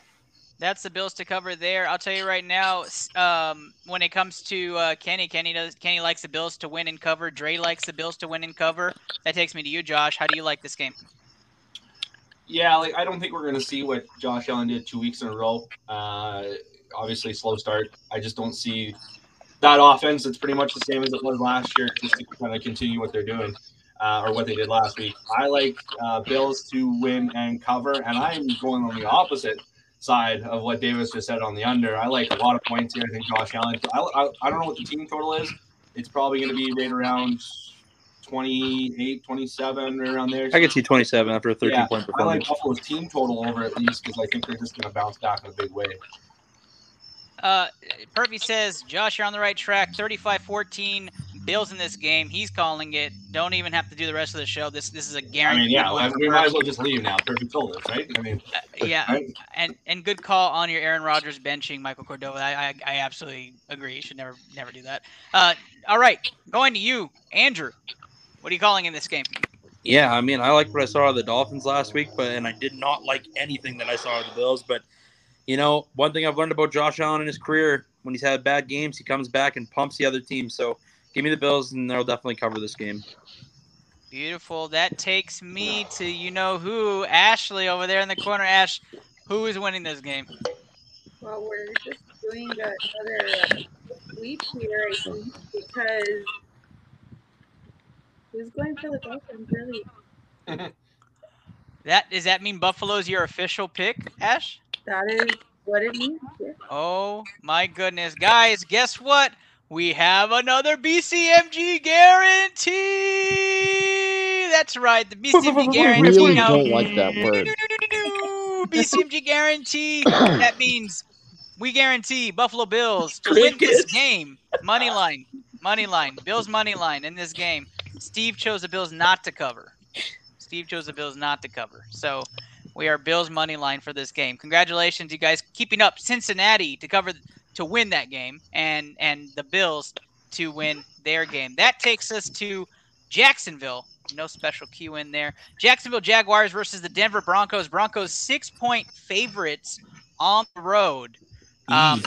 That's the Bills to cover there. I'll tell you right now, when it comes to Kenny likes the Bills to win and cover. Dre likes the Bills to win and cover. That takes me to you, Josh. How do you like this game? Yeah, I don't think we're going to see what Josh Allen did 2 weeks in a row. Obviously, slow start. I just don't see that offense. It's pretty much the same as it was last year, just to kind of continue what they're doing or what they did last week. I like Bills to win and cover, and I'm going on the opposite side of what Davis just said on the under. I like a lot of points here. I think Josh Allen, I don't know what the team total is. It's probably going to be right around 28, 27, right around there. I could see 27 after a 13-point performance. I like Buffalo's team total over at least because I think they're just going to bounce back in a big way. Pervy says, Josh, you're on the right track. 35-14 Bills in this game. He's calling it. Don't even have to do the rest of the show. This is a guarantee. I mean, yeah, we might as well just leave now. Perfect told us, right? I mean, yeah, right? And good call on your Aaron Rodgers benching Michael Cordova. I absolutely agree. You should never do that. All right, going to you, Andrew. What are you calling in this game? Yeah, I mean, I liked what I saw of the Dolphins last week, and I did not like anything that I saw of the Bills, but. You know, one thing I've learned about Josh Allen in his career, when he's had bad games, he comes back and pumps the other team. So give me the Bills, and they'll definitely cover this game. Beautiful. That takes me to you-know-who, Ashley over there in the corner. Ash, who is winning this game? Well, we're just doing another sweep here, I think, because who's going for the Dolphins, really? Does that mean Buffalo's your official pick, Ash? That is what it means. Yeah. Oh, my goodness. Guys, guess what? We have another BCMG guarantee. That's right. The BCMG guarantee. I really don't like that word. BCMG guarantee. That means we guarantee Buffalo Bills to win this game. Money line. Bills money line in this game. Steve chose the Bills not to cover. So we are Bills money line for this game. Congratulations, you guys, keeping up Cincinnati to win that game, and the Bills to win their game. That takes us to Jacksonville. No special cue in there. Jacksonville Jaguars versus the Denver Broncos. Broncos 6-point favorites on the road.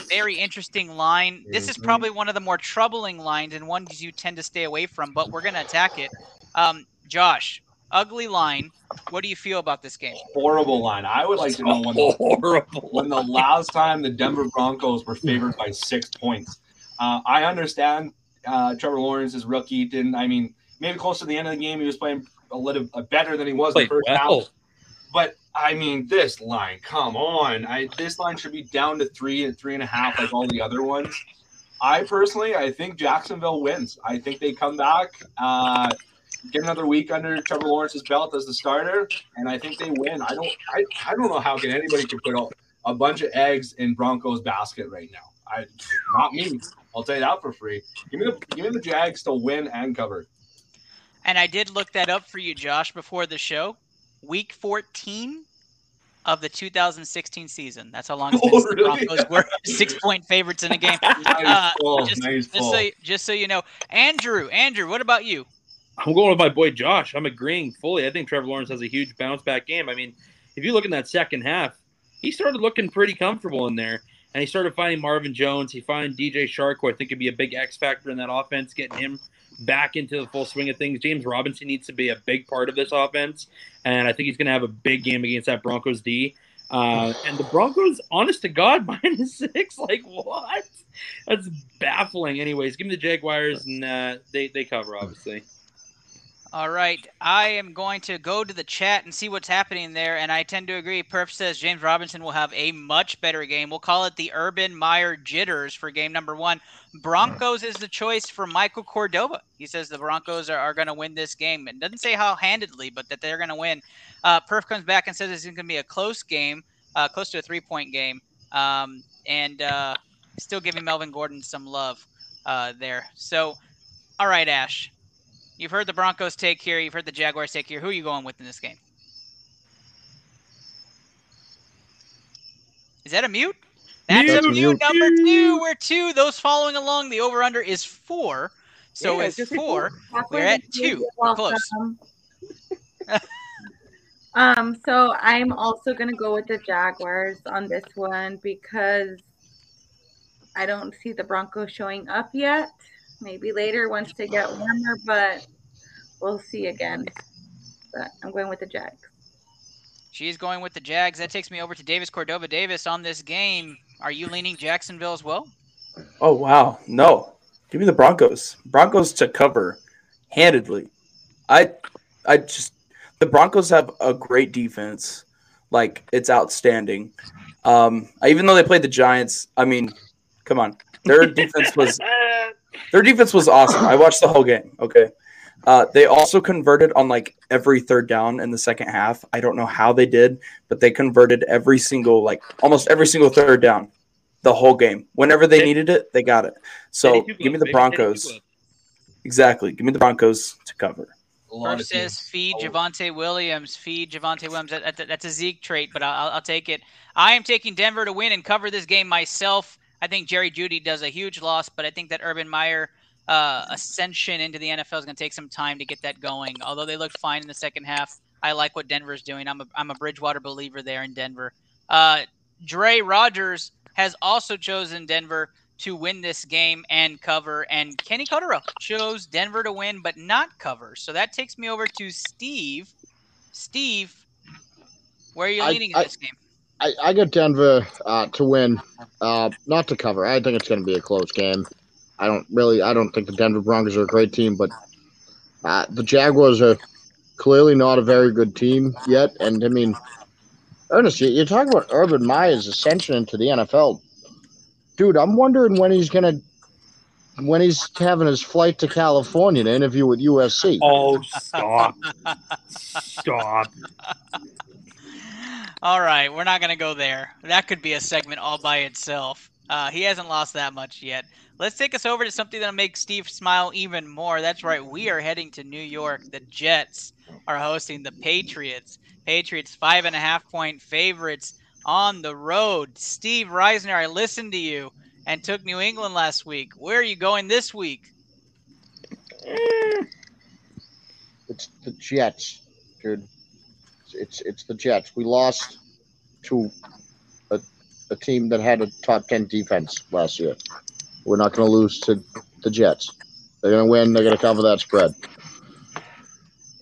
Very interesting line. This is probably one of the more troubling lines and ones you tend to stay away from, but we're going to attack it. Josh. Ugly line. What do you feel about this game? Horrible line. I would like to know when the last time the Denver Broncos were favored by 6 points. I understand Trevor Lawrence's rookie didn't. I mean, Maybe close to the end of the game, he was playing a little better than he was in the first half. But I mean, this line, come on! This line should be down to 3 and 3.5, like all the other ones. I think Jacksonville wins. I think they come back, get another week under Trevor Lawrence's belt as the starter, and I think they win. I don't know how can anybody can put a bunch of eggs in Broncos' basket right now. Not me. I'll tell you that for free. Give me the Jags to win and cover. And I did look that up for you, Josh, before the show. Week 14 of the 2016 season. That's how long it's been since the Broncos were 6-point favorites in a game. Just so you know. Andrew, what about you? I'm going with my boy Josh. I'm agreeing fully. I think Trevor Lawrence has a huge bounce-back game. I mean, if you look in that second half, he started looking pretty comfortable in there, and he started finding Marvin Jones. He found DJ Shark, who I think could be a big X factor in that offense, getting him back into the full swing of things. James Robinson needs to be a big part of this offense, and I think he's going to have a big game against that Broncos D. And the Broncos, honest to God, -6. Like, what? That's baffling. Anyways, give me the Jaguars, and they cover, obviously. All right, I am going to go to the chat and see what's happening there, and I tend to agree. Perf says James Robinson will have a much better game. We'll call it the Urban Meyer jitters for game number one. Broncos is the choice for Michael Cordova. He says the Broncos are going to win this game. It doesn't say how handedly, but that they're going to win. Perf comes back and says it's going to be a close game, close to a 3-point game, and still giving Melvin Gordon some love there. So, all right, Ash. You've heard the Broncos take here. You've heard the Jaguars take here. Who are you going with in this game? Is that a mute? That's a mute number two. We're two. Those following along, the over-under is 4. So yeah, it's 4. We're at 2. We're close. So I'm also going to go with the Jaguars on this one because I don't see the Broncos showing up yet. Maybe later once they get warmer, but we'll see again. But I'm going with the Jags. She's going with the Jags. That takes me over to Davis Cordova. Davis, on this game, are you leaning Jacksonville as well? Oh, wow. No. Give me the Broncos. Broncos to cover handedly. I just – the Broncos have a great defense. Like, it's outstanding. Even though they played the Giants, I mean, come on. Their defense was – their defense was awesome. I watched the whole game. Okay. They also converted on like every third down in the second half. I don't know how they did, but they converted every single, like almost every single third down the whole game. Whenever they needed it, they got it. So give me the Broncos. Exactly. Give me the Broncos to cover. First says feed Javonte Williams. That's a Zeke trait, but I'll take it. I am taking Denver to win and cover this game myself. I think Jerry Judy does a huge loss, but I think that Urban Meyer ascension into the NFL is going to take some time to get that going. Although they looked fine in the second half, I like what Denver's doing. I'm a Bridgewater believer there in Denver. Dre Rodgers has also chosen Denver to win this game and cover, and Kenny Cotterill chose Denver to win but not cover. So that takes me over to Steve. Steve, where are you leaning in this game? I got Denver to win, not to cover. I think it's going to be a close game. I don't think the Denver Broncos are a great team, but the Jaguars are clearly not a very good team yet. And I mean, Ernest, you're talking about Urban Meyer's ascension into the NFL, dude. I'm wondering when he's having his flight to California to interview with USC. Oh, stop. All right, we're not going to go there. That could be a segment all by itself. He hasn't lost that much yet. Let's take us over to something that'll make Steve smile even more. That's right, we are heading to New York. The Jets are hosting the Patriots. Patriots 5.5-point favorites on the road. Steve Reisner, I listened to you and took New England last week. Where are you going this week? It's the Jets, dude. It's the Jets. We lost to a team that had a top 10 defense last year. We're not going to lose to the Jets. They're going to win. They're going to cover that spread.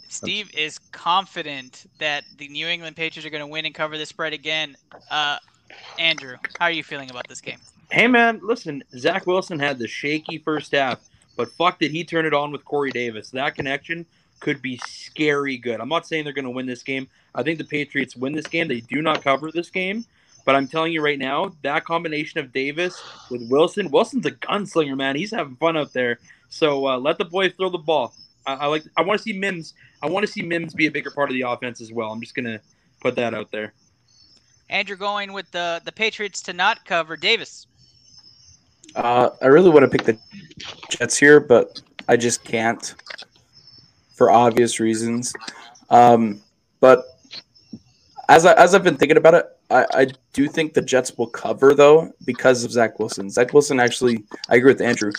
Steve is confident that the New England Patriots are going to win and cover this spread again. Andrew, how are you feeling about this game? Hey, man, listen, Zach Wilson had the shaky first half, But fuck, did he turn it on with Corey Davis. That connection could be scary good. I'm not saying they're going to win this game. I think the Patriots win this game. They do not cover this game. But I'm telling you right now, that combination of Davis with Wilson, Wilson's a gunslinger, man. He's having fun out there. So let the boy throw the ball. I want to see Mims. I want to see Mims be a bigger part of the offense as well. I'm just going to put that out there. And you're going with the Patriots to not cover. Davis. I really want to pick the Jets here, but I just can't for obvious reasons. But as I've been thinking about it, I do think the Jets will cover, though, because of Zach Wilson. Zach Wilson actually, I agree with Andrew.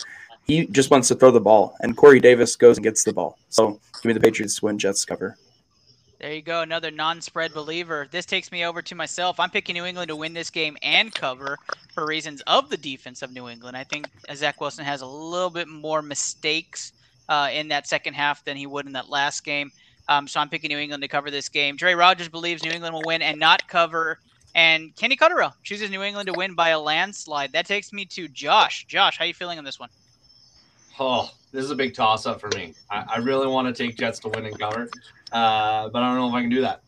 He just wants to throw the ball, and Corey Davis goes and gets the ball. So give me the Patriots to win, Jets cover. There you go, another non-spread believer. This takes me over to myself. I'm picking New England to win this game and cover for reasons of the defense of New England. I think Zach Wilson has a little bit more mistakes in that second half than he would in that last game. So I'm picking New England to cover this game. Dre Rogers believes New England will win and not cover. And Kenny Cotterill chooses New England to win by a landslide. That takes me to Josh. Josh, how are you feeling on this one? Oh, this is a big toss-up for me. I really want to take Jets to win and cover, but I don't know if I can do that.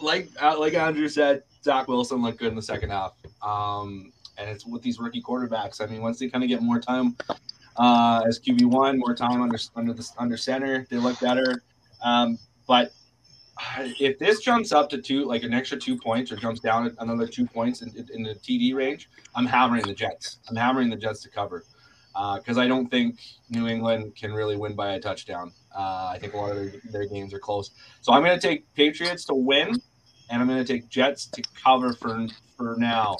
Like Andrew said, Zach Wilson looked good in the second half, and it's with these rookie quarterbacks. I mean, once they kind of get more time as QB1, more time under center, they look better. But if this jumps up to two, like an extra 2 points, or jumps down another 2 points in the TD range, I'm hammering the Jets. I'm hammering the Jets to cover. Because I don't think New England can really win by a touchdown. I think a lot of their games are close. So I'm going to take Patriots to win, and I'm going to take Jets to cover for now.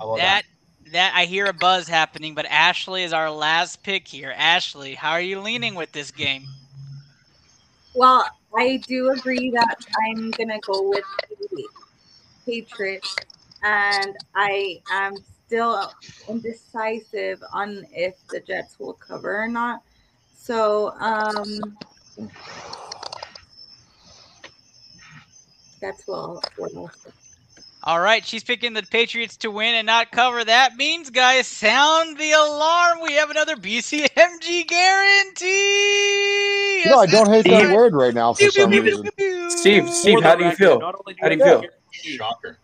How about that? I hear a buzz happening, but Ashley is our last pick here. Ashley, how are you leaning with this game? Well, I do agree that I'm going to go with the Patriots, and I am still indecisive on if the Jets will cover or not. So that's well. All right, she's picking the Patriots to win and not cover. That means, guys, sound the alarm. We have another BCMG guarantee. No, I don't hate that word right now for some reason. Steve, how do you feel? How do you feel? Shocker.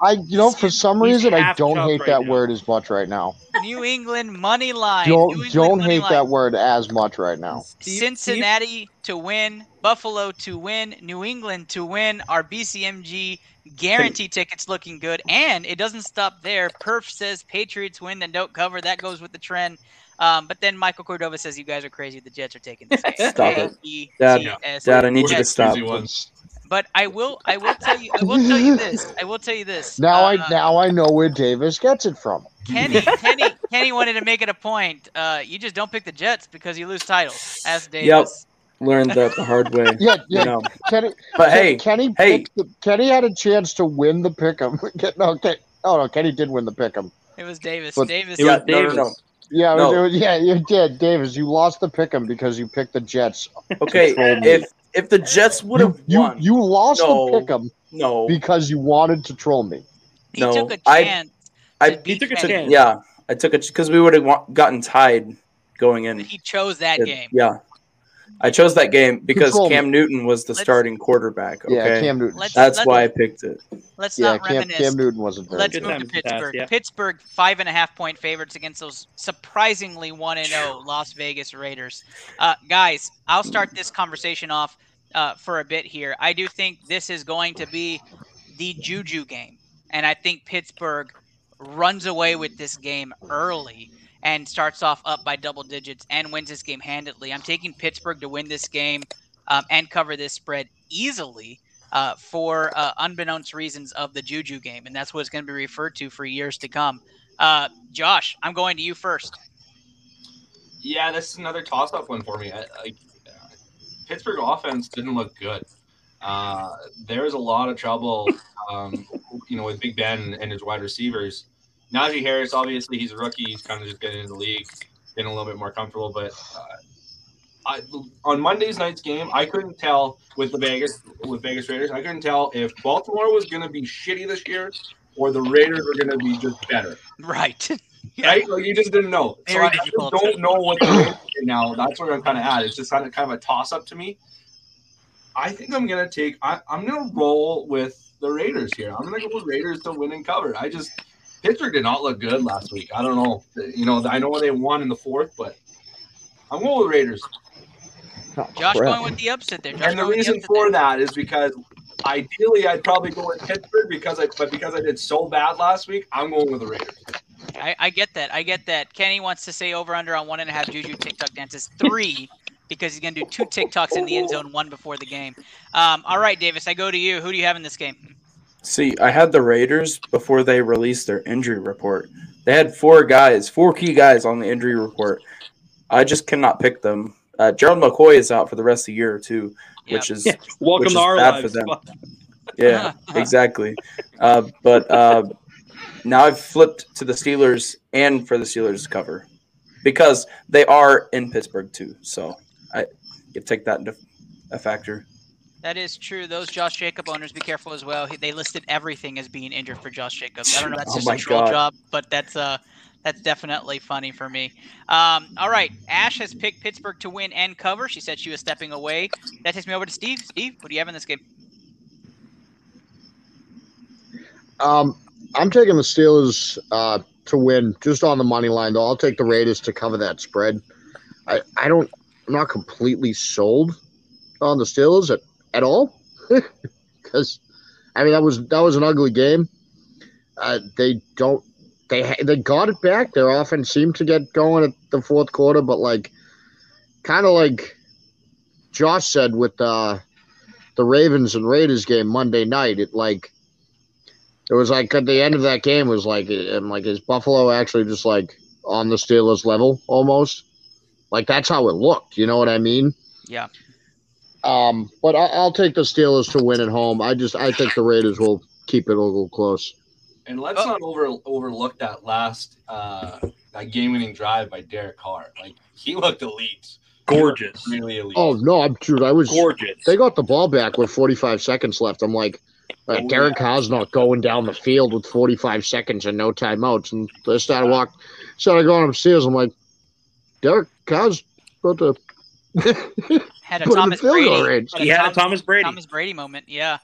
For some reason, I don't hate that word as much right now. New England money line. Don't hate that word as much right now. Cincinnati to win, Buffalo to win, New England to win. Our BCMG guarantee tickets looking good, and it doesn't stop there. Perf says Patriots win, then don't cover. That goes with the trend. But then Michael Cordova says you guys are crazy. The Jets are taking this game. Stop it, Dad. I need you to stop. But I will tell you this. Now I know where Davis gets it from. Kenny wanted to make it a point. You just don't pick the Jets because you lose titles. Ask Davis. Yep, learned that the hard way. Yeah. You know. Kenny had a chance to win the pick'em. No, Kenny did win the pick'em. It was Davis. Davis. No. Yeah, no. You did, Davis. You lost the pick'em because you picked the Jets. Okay, If the Jets would have won. You lost the pick'em because you wanted to troll me. He took a chance. Yeah, I took it because we would have gotten tied going in. He chose that game. Yeah. I chose that game because Cam Newton was the starting quarterback. Okay? Yeah, Cam Newton. That's why I picked it. Cam Newton wasn't there. Let's move to Pittsburgh. Yeah. Pittsburgh, 5.5-point favorites against those surprisingly 1-0 Las Vegas Raiders. Guys, I'll start this conversation off for a bit here. I do think this is going to be the Juju game, and I think Pittsburgh runs away with this game early and starts off up by double digits and wins this game handedly. I'm taking Pittsburgh to win this game and cover this spread easily for unbeknownst reasons of the Juju game, and that's what it's going to be referred to for years to come. Josh, I'm going to you first. Yeah, this is another toss-up one for me. Pittsburgh offense didn't look good. There was a lot of trouble with Big Ben and his wide receivers. Najee Harris, obviously, he's a rookie. He's kind of just getting into the league, getting a little bit more comfortable. But on Monday's night's game, I couldn't tell with the Vegas Raiders. I couldn't tell if Baltimore was going to be shitty this year or the Raiders were going to be just better. Right. right? Like, you just didn't know. So I don't know what they're doing now. That's where I'm kind of at. It's just kind of a toss-up to me. I think I'm going to take – I'm going to roll with the Raiders here. I'm going to go with Raiders to win and cover. I just – Pittsburgh did not look good last week. I don't know. You know, I know they won in the fourth, but I'm going with Raiders. Josh going with the upset there. Josh, and the reason for that is because ideally I'd probably go with Pittsburgh, because I did so bad last week, I'm going with the Raiders. I get that. I get that. Kenny wants to say over-under on 1.5 Juju TikTok dances. 3 – because he's going to do 2 TikToks in the end zone, 1 before the game. All right, Davis, I go to you. Who do you have in this game? See, I had the Raiders before they released their injury report. They had 4 key guys on the injury report. I just cannot pick them. Gerald McCoy is out for the rest of the year, too, which is welcome to our lives. For them. Yeah, exactly. But now I've flipped to the Steelers and for the Steelers to cover because they are in Pittsburgh, too, so – you take that into a factor. That is true. Those Josh Jacob owners, be careful as well. They listed everything as being injured for Josh Jacobs. I don't know if that's just a troll job, but that's definitely funny for me. All right. Ash has picked Pittsburgh to win and cover. She said she was stepping away. That takes me over to Steve. Steve, what do you have in this game? I'm taking the Steelers to win just on the money line, though. I'll take the Raiders to cover that spread. I'm not completely sold on the Steelers at all, because I mean that was an ugly game. They got it back. Their offense seemed to get going at the fourth quarter, but kind of like Josh said with the Ravens and Raiders game Monday night, it was at the end of that game was is Buffalo actually just on the Steelers level almost? That's how it looked. You know what I mean? Yeah. But I'll take the Steelers to win at home. I think the Raiders will keep it a little close. And let's not overlook that last that game-winning drive by Derek Carr. He looked elite. Gorgeous. Really elite. Oh, no, I was gorgeous. They got the ball back with 45 seconds left. I'm Derek Carr's not going down the field with 45 seconds and no timeouts. And they started going upstairs. I'm like, Derek Carr's about to had a Thomas Brady. He had a Thomas Brady moment. Yeah.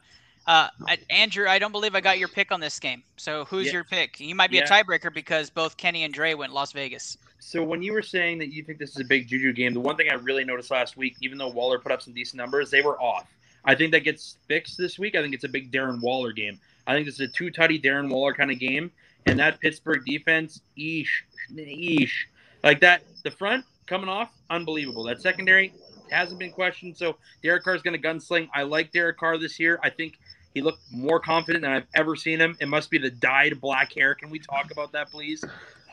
Andrew, I don't believe I got your pick on this game. So who's your pick? You might be a tiebreaker because both Kenny and Dre went Las Vegas. So when you were saying that you think this is a big Juju game, the one thing I really noticed last week, even though Waller put up some decent numbers, they were off. I think that gets fixed this week. I think it's a big Darren Waller game. I think this is a two-tutty Darren Waller kind of game. And that Pittsburgh defense, eesh. The front coming off, unbelievable. That secondary hasn't been questioned. So Derek Carr's going to gunsling. I like Derek Carr this year. I think he looked more confident than I've ever seen him. It must be the dyed black hair. Can we talk about that, please?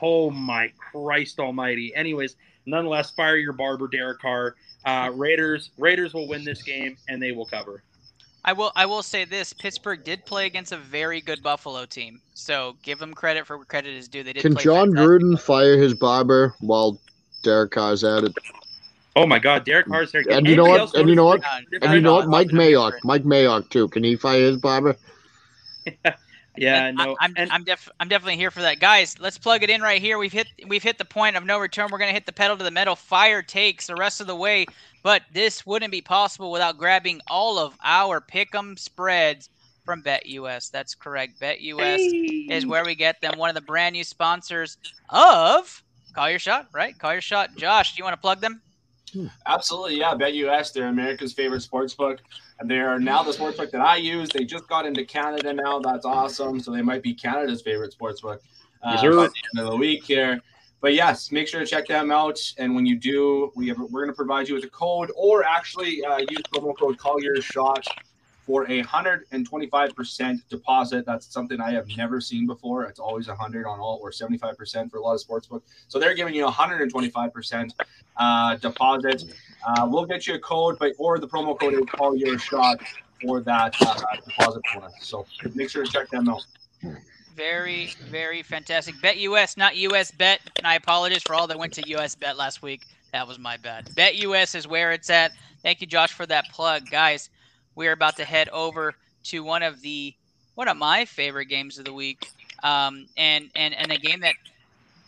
Oh, my Christ almighty. Anyways, nonetheless, fire your barber, Derek Carr. Raiders will win this game, and they will cover. I will say this: Pittsburgh did play against a very good Buffalo team, so give them credit for where credit is due. They did. Can John Gruden fire his barber while Derek Carr's at it? Oh my God, Derek Carr's hair. And you know what? And you know what? Mike Mayock too. Can he fire his barber? Yeah, no. I'm definitely here for that, guys. Let's plug it in right here. We've hit the point of no return. We're gonna hit the pedal to the metal. Fire takes the rest of the way, but this wouldn't be possible without grabbing all of our pick'em spreads from BetUS. That's correct. BetUS is where we get them. One of the brand new sponsors of Call Your Shot, right? Call Your Shot. Josh, do you want to plug them? Absolutely, yeah. BetUS, they're America's favorite sportsbook. They are now the sportsbook that I use. They just got into Canada now. That's awesome. So they might be Canada's favorite sportsbook by the end of the week here. But yes, make sure to check them out. And when you do, we're going to provide you with a code, or actually use promo code CallYourShot for a 125% deposit. That's something I have never seen before. It's always 100 on all, or 75% for a lot of sportsbooks. So they're giving you 125% deposit. We'll get you a code, or the promo code will call you a shot for that deposit bonus. So make sure to check them out. Very, very fantastic. Bet US, not US Bet. And I apologize for all that went to US Bet last week. That was my bad. Bet US is where it's at. Thank you, Josh, for that plug, guys. We are about to head over to one of my favorite games of the week, and a game that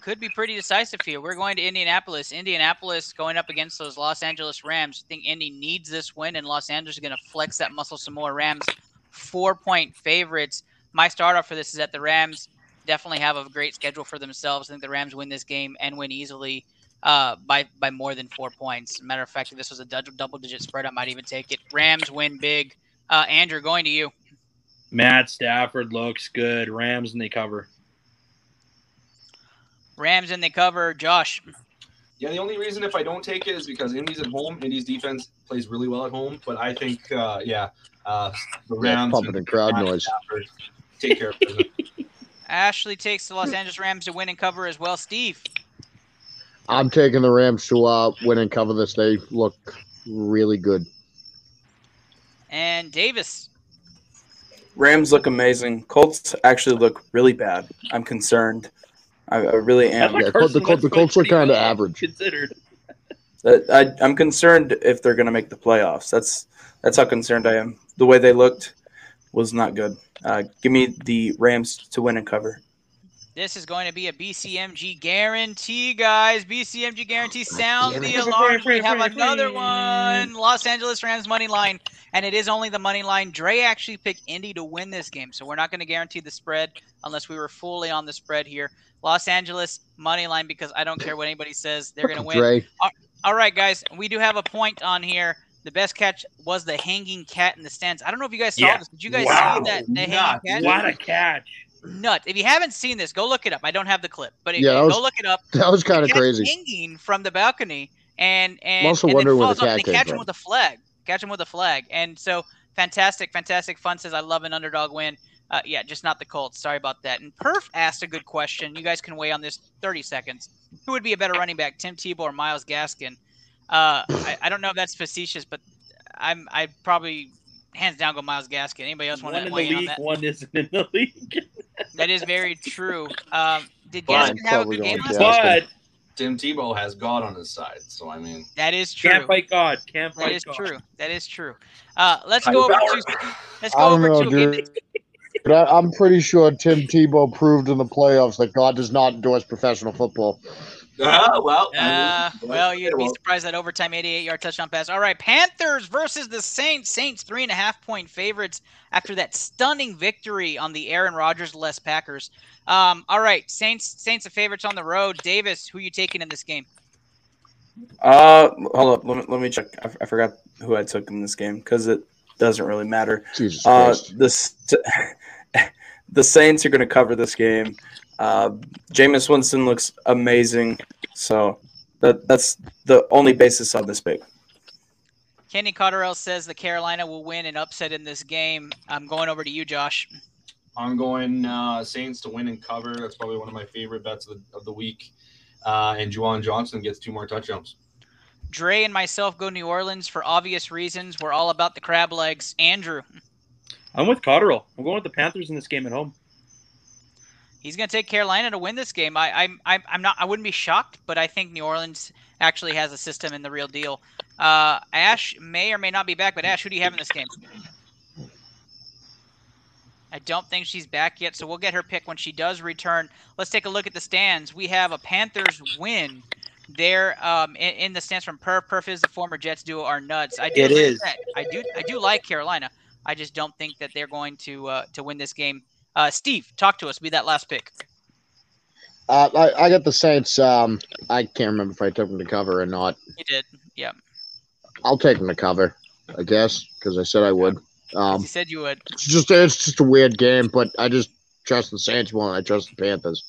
could be pretty decisive here. We're going to Indianapolis. Indianapolis going up against those Los Angeles Rams. I think Indy needs this win, and Los Angeles is going to flex that muscle some more. Rams, 4-point favorites. My start-off for this is that the Rams definitely have a great schedule for themselves. I think the Rams win this game and win easily by more than 4 points. Matter of fact, if this was a double-digit spread, I might even take it. Rams win big. Andrew, going to you. Matt Stafford looks good. Rams and they cover. Rams and they cover. Josh. Yeah, the only reason if I don't take it is because Indy's at home. Indy's defense plays really well at home. But I think, the Rams. Pumping the crowd noise. Stafford, take care of them. Ashley takes the Los Angeles Rams to win and cover as well. Steve. I'm taking the Rams to win and cover this. They look really good. And Davis. Rams look amazing. Colts actually look really bad. I'm concerned. I really am. Yeah, the Colts look kind of average. Considered. I'm concerned if they're going to make the playoffs. That's how concerned I am. The way they looked was not good. Give me the Rams to win and cover. This is going to be a BCMG guarantee, guys. BCMG guarantee. Sound the alarm. We have another one. Los Angeles Rams money line, and it is only the money line. Dre actually picked Indy to win this game, so we're not going to guarantee the spread unless we were fully on the spread here. Los Angeles money line because I don't care what anybody says. They're going to win. Dre. All right, guys. We do have a point on here. The best catch was the hanging cat in the stands. I don't know if you guys saw this. Did you guys see that? The hanging cat? What a catch. Nuts. If you haven't seen this, go look it up. I don't have the clip, but go look it up. That was kind of crazy. Hanging from the balcony and I'm also wondering where the cat came from. Catch him with a flag. Catch him with a flag. And so fantastic. Fun says I love an underdog win. Just not the Colts. Sorry about that. And Perf asked a good question. You guys can weigh on this 30 seconds. Who would be a better running back, Tim Tebow or Myles Gaskin? I don't know if that's facetious, but I probably hands down go Myles Gaskin. Anybody else want to weigh in on that? One isn't in the league. That is very true. Did Gaskin have a good game last night? But Tim Tebow has God on his side, so I mean that is true. Can't fight God. That is true. Let's go over to But I'm pretty sure Tim Tebow proved in the playoffs that God does not endorse professional football. You'd be surprised that overtime 88-yard touchdown pass. All right, Panthers versus the Saints. Saints 3.5-point favorites after that stunning victory on the Aaron Rodgers-less Packers. All right, Saints are favorites on the road. Davis, who are you taking in this game? Hold up, let me check. I forgot who I took in this game because it doesn't really matter. Jesus Christ. The Saints are going to cover this game. Jameis Winston looks amazing, so that's the only basis of this pick. Kenny Cotterell says the Carolina will win an upset in this game. I'm going over to you, Josh. I'm going Saints to win and cover. That's probably one of my favorite bets of the week. And Juwan Johnson gets 2 more touchdowns. Dre and myself go New Orleans for obvious reasons. We're all about the crab legs. Andrew. I'm with Cotterell. I'm going with the Panthers in this game at home. He's going to take Carolina to win this game. I wouldn't be shocked, but I think New Orleans actually has a system in the real deal. Ash may or may not be back, but Ash, who do you have in this game? I don't think she's back yet, so we'll get her pick when she does return. Let's take a look at the stands. We have a Panthers win there in the stands from Perf. Perf is the former Jets duo are nuts. I do like Carolina. I just don't think that they're going to win this game. Steve, talk to us. Be that last pick. I got the Saints. I can't remember if I took them to cover or not. You did, yeah. I'll take them to cover, I guess, because I said I would. You said you would. It's just a weird game, but I just trust the Saints more than I trust the Panthers.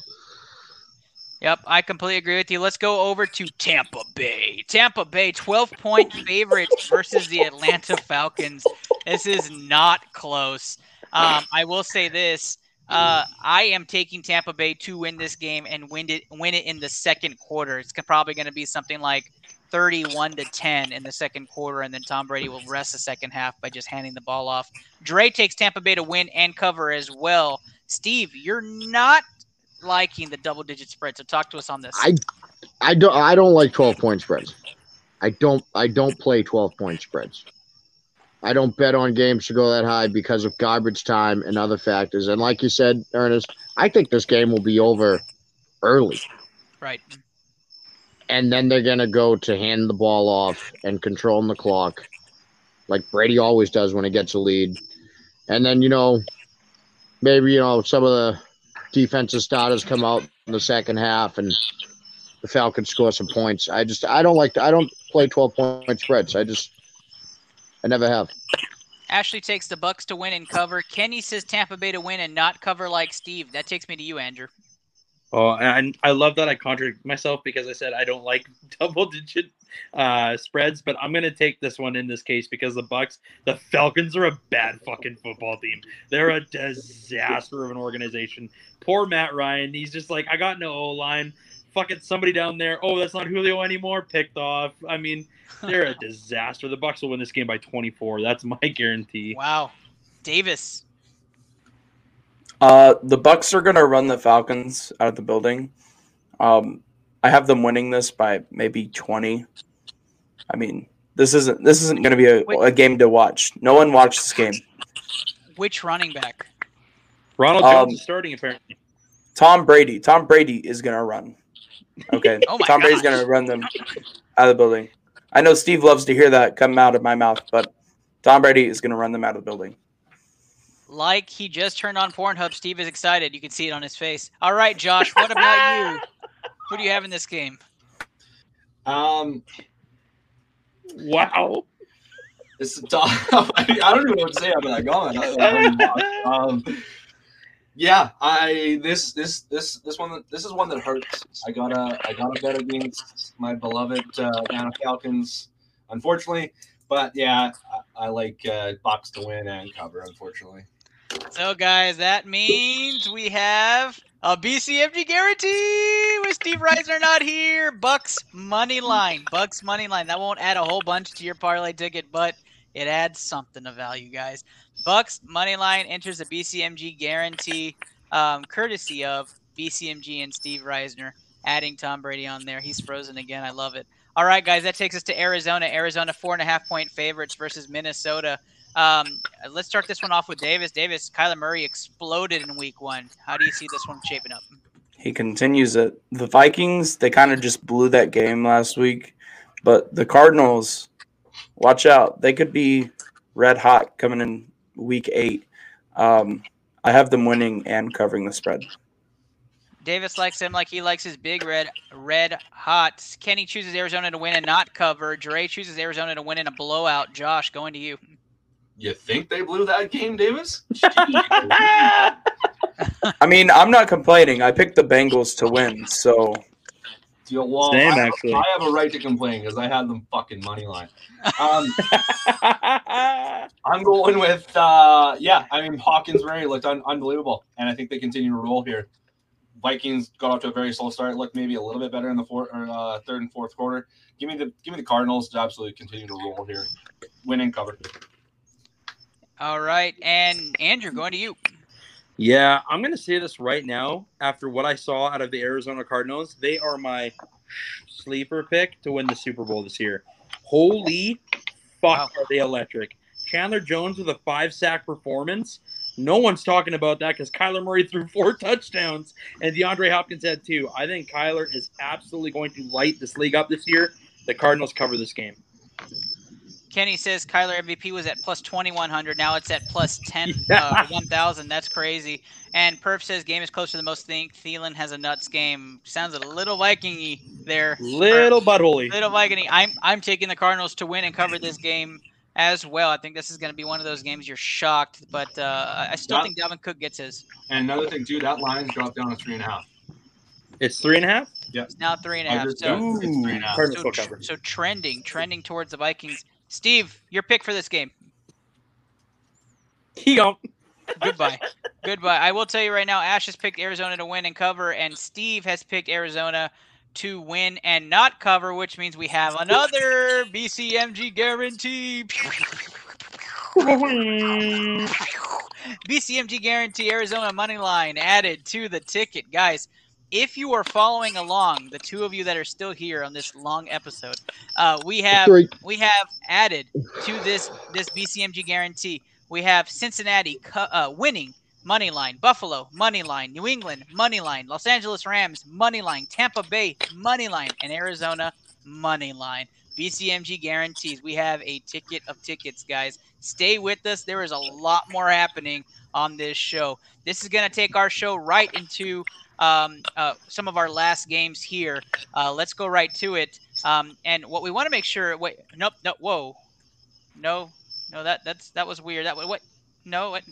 Yep, I completely agree with you. Let's go over to Tampa Bay. Tampa Bay, 12-point favorites versus the Atlanta Falcons. This is not close. I will say this. I am taking Tampa Bay to win this game and win it in the second quarter. It's probably going to be something like 31-10 in the second quarter, and then Tom Brady will rest the second half by just handing the ball off. Dre takes Tampa Bay to win and cover as well. Steve, you're not liking the double-digit spread, so talk to us on this. I don't like 12-point spreads. I don't play 12-point spreads. I don't bet on games to go that high because of garbage time and other factors. And like you said, Ernest, I think this game will be over early. Right. And then they're going to go to hand the ball off and controlling the clock like Brady always does when he gets a lead. And then, you know, maybe, you know, some of the defensive starters come out in the second half and the Falcons score some points. I don't play 12-point spreads. I never have. Ashley takes the Bucks to win and cover. Kenny says Tampa Bay to win and not cover like Steve. That takes me to you, Andrew. Oh, and I love that I contradict myself because I said I don't like double-digit spreads, but I'm going to take this one in this case because the Falcons are a bad fucking football team. They're a disaster of an organization. Poor Matt Ryan. He's just like, I got no O-line. Fucking somebody down there. Oh, that's not Julio anymore. Picked off. I mean, they're a disaster. The Bucs will win this game by 24. That's my guarantee. Wow. Davis. The Bucs are going to run the Falcons out of the building. I have them winning this by maybe 20. I mean, this isn't going to be a game to watch. No one watched this game. Which running back? Ronald Jones is starting, apparently. Tom Brady is going to run. Okay. Oh my Tom Brady's going to run them out of the building. I know Steve loves to hear that come out of my mouth, but Tom Brady is going to run them out of the building. Like he just turned on Pornhub, Steve is excited. You can see it on his face. All right, Josh, what about you? Who do you have in this game? Wow. This is tough. I don't even know what to say after that comment. Yeah, this is one that hurts. I gotta bet against my beloved Atlanta Falcons, unfortunately. But yeah, I like Bucs to win and cover, unfortunately. So guys, that means we have a BCFG guarantee with Steve Reisner not here. Bucs money line. That won't add a whole bunch to your parlay ticket, but it adds something of value, guys. Bucks Moneyline enters the BCMG guarantee, courtesy of BCMG and Steve Reisner, adding Tom Brady on there. He's frozen again. I love it. All right, guys, that takes us to Arizona. Arizona 4.5-point favorites versus Minnesota. Let's start this one off with Davis. Davis, Kyler Murray exploded in week one. How do you see this one shaping up? He continues it. The Vikings, they kind of just blew that game last week, but the Cardinals – watch out. They could be red hot coming in week 8. I have them winning and covering the spread. Davis likes him like he likes his big red hot. Kenny chooses Arizona to win and not cover. Dre chooses Arizona to win in a blowout. Josh, going to you. You think they blew that game, Davis? I mean, I'm not complaining. I picked the Bengals to win, so... Well, I have a right to complain because I had them fucking money line. I'm going with, Hawkins Murray looked unbelievable, and I think they continue to roll here. Vikings got off to a very slow start, looked maybe a little bit better in the third and fourth quarter. Give me the Cardinals to absolutely continue to roll here, win and cover. All right, and Andrew, going to you. Yeah, I'm going to say this right now. After what I saw out of the Arizona Cardinals, they are my sleeper pick to win the Super Bowl this year. Holy fuck, are they electric. Chandler Jones with a 5-sack performance. No one's talking about that because Kyler Murray threw 4 touchdowns and DeAndre Hopkins had 2. I think Kyler is absolutely going to light this league up this year. The Cardinals cover this game. Kenny says Kyler MVP was at plus 2,100. Now it's at plus 1,000. That's crazy. And Perf says game is closer than most think. Thielen has a nuts game. Sounds a little Viking-y there. Little butt-holy. Little Viking-y. I'm taking the Cardinals to win and cover this game as well. I think this is going to be one of those games you're shocked, but I still think Dalvin Cook gets his. And another thing, dude, that line's dropped down to 3.5. It's 3.5? Yeah. It's now 3.5. So it's 3.5. So trending towards the Vikings. Steve, your pick for this game. Goodbye. I will tell you right now, Ash has picked Arizona to win and cover, and Steve has picked Arizona to win and not cover, which means we have another BCMG guarantee. BCMG guarantee Arizona money line added to the ticket. Guys, if you are following along, the two of you that are still here on this long episode, we have added to this BCMG guarantee. We have Cincinnati winning money line. Buffalo, money line. New England, money line. Los Angeles Rams, money line. Tampa Bay, money line. And Arizona, money line. BCMG guarantees. We have a ticket of tickets, guys. Stay with us. There is a lot more happening on this show. This is going to take our show right into some of our last games here. Let's go right to it. And what we want to make sure – wait, nope, no, whoa. No, that was weird. That what? No, is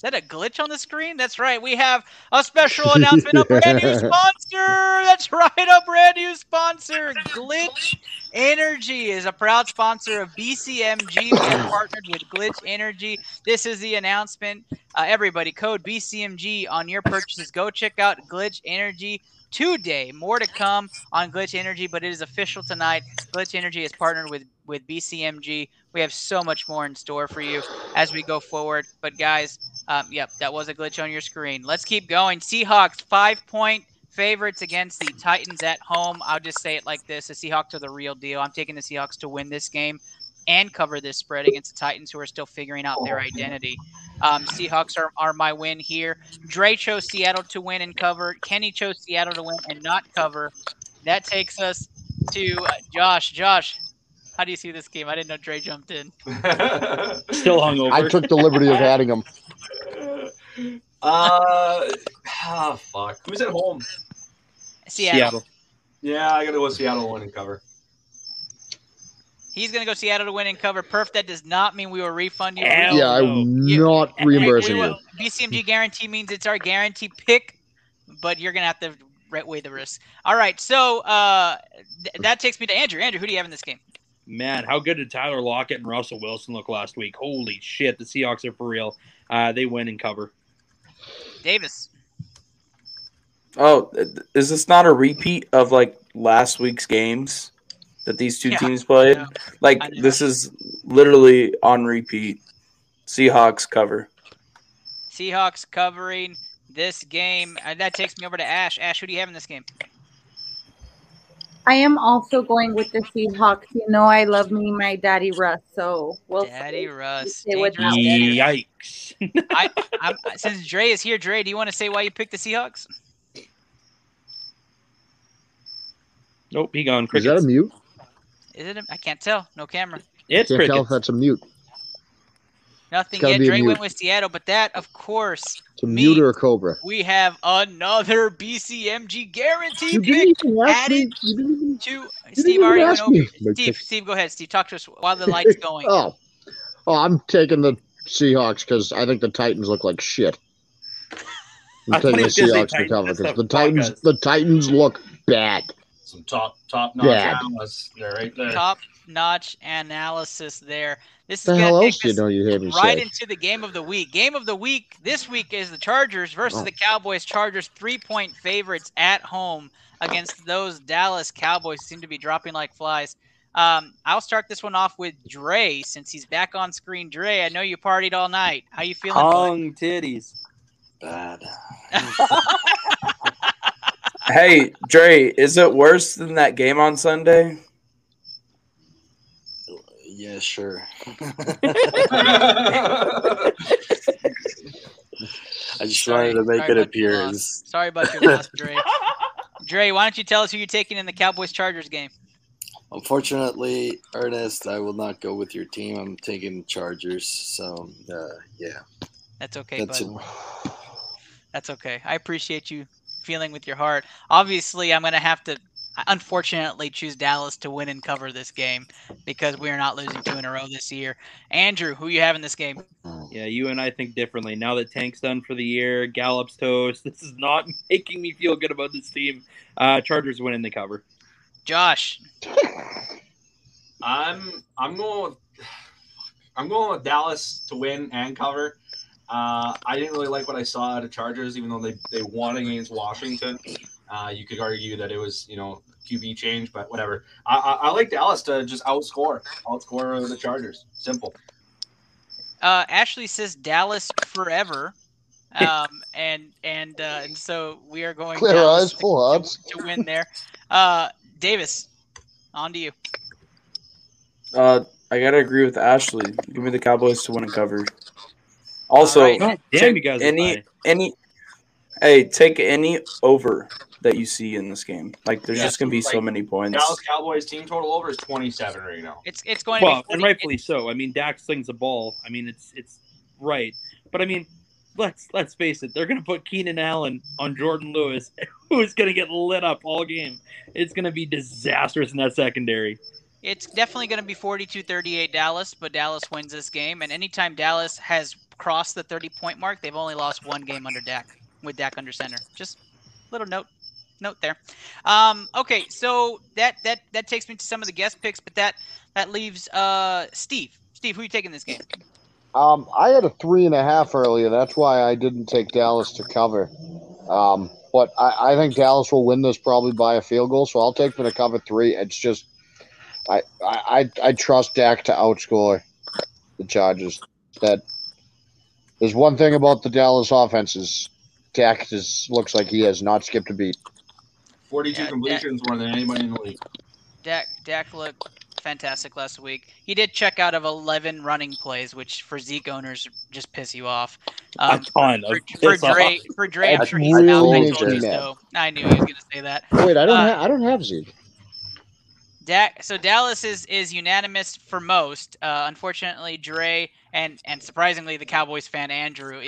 that a glitch on the screen? That's right. We have a special announcement, a brand new sponsor. That's right, a brand new sponsor. Glitch Energy is a proud sponsor of BCMG. We have partnered with Glitch Energy. This is the announcement. Everybody, code BCMG on your purchases. Go check out Glitch Energy today. More to come on Glitch Energy, but it is official tonight. Glitch Energy is partnered with BCMG. We have so much more in store for you as we go forward. But guys, yep, that was a glitch on your screen. Let's keep going. Seahawks 5-point favorites against the Titans at home. I'll just say it like this. The Seahawks are the real deal. I'm taking the Seahawks to win this game and cover this spread against the Titans, who are still figuring out their identity. Seahawks are my win here. Dre chose Seattle to win and cover. Kenny chose Seattle to win and not cover. That takes us to Josh. Josh, how do you see this game? I didn't know Dre jumped in. Still hungover. I took the liberty of adding him. Fuck. Who's at home? Seattle. Yeah, I got to go Seattle to win and cover. He's going to go Seattle to win and cover. Perf, that does not mean we will refund you. Yeah, I'm not reimbursing you. BCMG guarantee means it's our guarantee pick, but you're going to have to weigh the risk. All right, so that takes me to Andrew. Andrew, who do you have in this game? Man, how good did Tyler Lockett and Russell Wilson look last week? Holy shit, the Seahawks are for real. They win and cover. Davis. Oh, is this not a repeat of, like, last week's games that these two teams played? Yeah. Like, this is literally on repeat. Seahawks cover. Seahawks covering this game. That takes me over to Ash. Ash, who do you have in this game? I am also going with the Seahawks. You know I love me my Daddy Russ, so we'll Daddy Russ. Yikes. Since Dre is here, Dre, do you want to say why you picked the Seahawks? Nope, he gone. Crickets. Is that a mute? Is it? I can't tell. No camera. It's can't crickets. Tell if that's a mute. Nothing yet. Dre went with Seattle, but that, of course, to mute or a cobra. We have another BCMG guarantee pick added to Steve. Already went over. Steve, go ahead. Steve, talk to us while the light's going. Oh, I'm taking the Seahawks because I think the Titans look like shit. I'm taking the Seahawks to cover because the Titans look bad. Some top-notch analysis there, right there. Top-notch analysis there. This is going to take us right into the game of the week. Game of the week this week is the Chargers versus the Cowboys. Chargers 3-point favorites at home against those Dallas Cowboys who seem to be dropping like flies. I'll start this one off with Dre since he's back on screen. Dre, I know you partied all night. How you feeling? Long titties. Bad. Hey, Dre, is it worse than that game on Sunday? Yeah, sure. I just wanted to make an appearance. Sorry about your loss, Dre. Dre, why don't you tell us who you're taking in the Cowboys-Chargers game? Unfortunately, Ernest, I will not go with your team. I'm taking Chargers, so, yeah. That's okay, bud. That's okay. I appreciate you feeling with your heart. Obviously, I'm going to have to, unfortunately, choose Dallas to win and cover this game because we are not losing two in a row this year. Andrew, who you have in this game? Yeah, you and I think differently. Now that Tank's done for the year, Gallup's toast, this is not making me feel good about this team. Chargers win in the cover. Josh. I'm going with Dallas to win and cover. I didn't really like what I saw out of Chargers, even though they won against Washington. You could argue that it was, QB change, but whatever. I like Dallas to just outscore the Chargers. Simple. Ashley says Dallas forever. And so we are going clear eyes, full odds to win there. Davis, on to you. I got to agree with Ashley. Give me the Cowboys to win and cover. Also, take any over that you see in this game. Like, there's just going to be so many points. Dallas Cowboys team total over is 27 right now. It's going to be 40. And rightfully so. I mean, Dak slings the ball. I mean, it's right. But, I mean, let's face it. They're going to put Keenan Allen on Jordan Lewis, who's going to get lit up all game. It's going to be disastrous in that secondary. It's definitely going to be 42-38 Dallas, but Dallas wins this game. And anytime Dallas has crossed the 30-point mark, they've only lost one game under Dak, with Dak under center. Just a little note there. Okay, so that takes me to some of the guest picks, but that leaves Steve. Steve, who are you taking this game? I had a 3.5 earlier. That's why I didn't take Dallas to cover. But I think Dallas will win this probably by a field goal, so I'll take them to cover 3. It's just I trust Dak to outscore the Chargers. That there's one thing about the Dallas offense is Dak just looks like he has not skipped a beat. 42 completions more than anybody in the league. Dak looked fantastic last week. He did check out of 11 running plays, which for Zeke owners just piss you off. For Dre, I'm sure he's out. I knew he was going to say that. Wait, I don't have Zeke. So Dallas is unanimous for most. Unfortunately, Dre and surprisingly, the Cowboys fan Andrew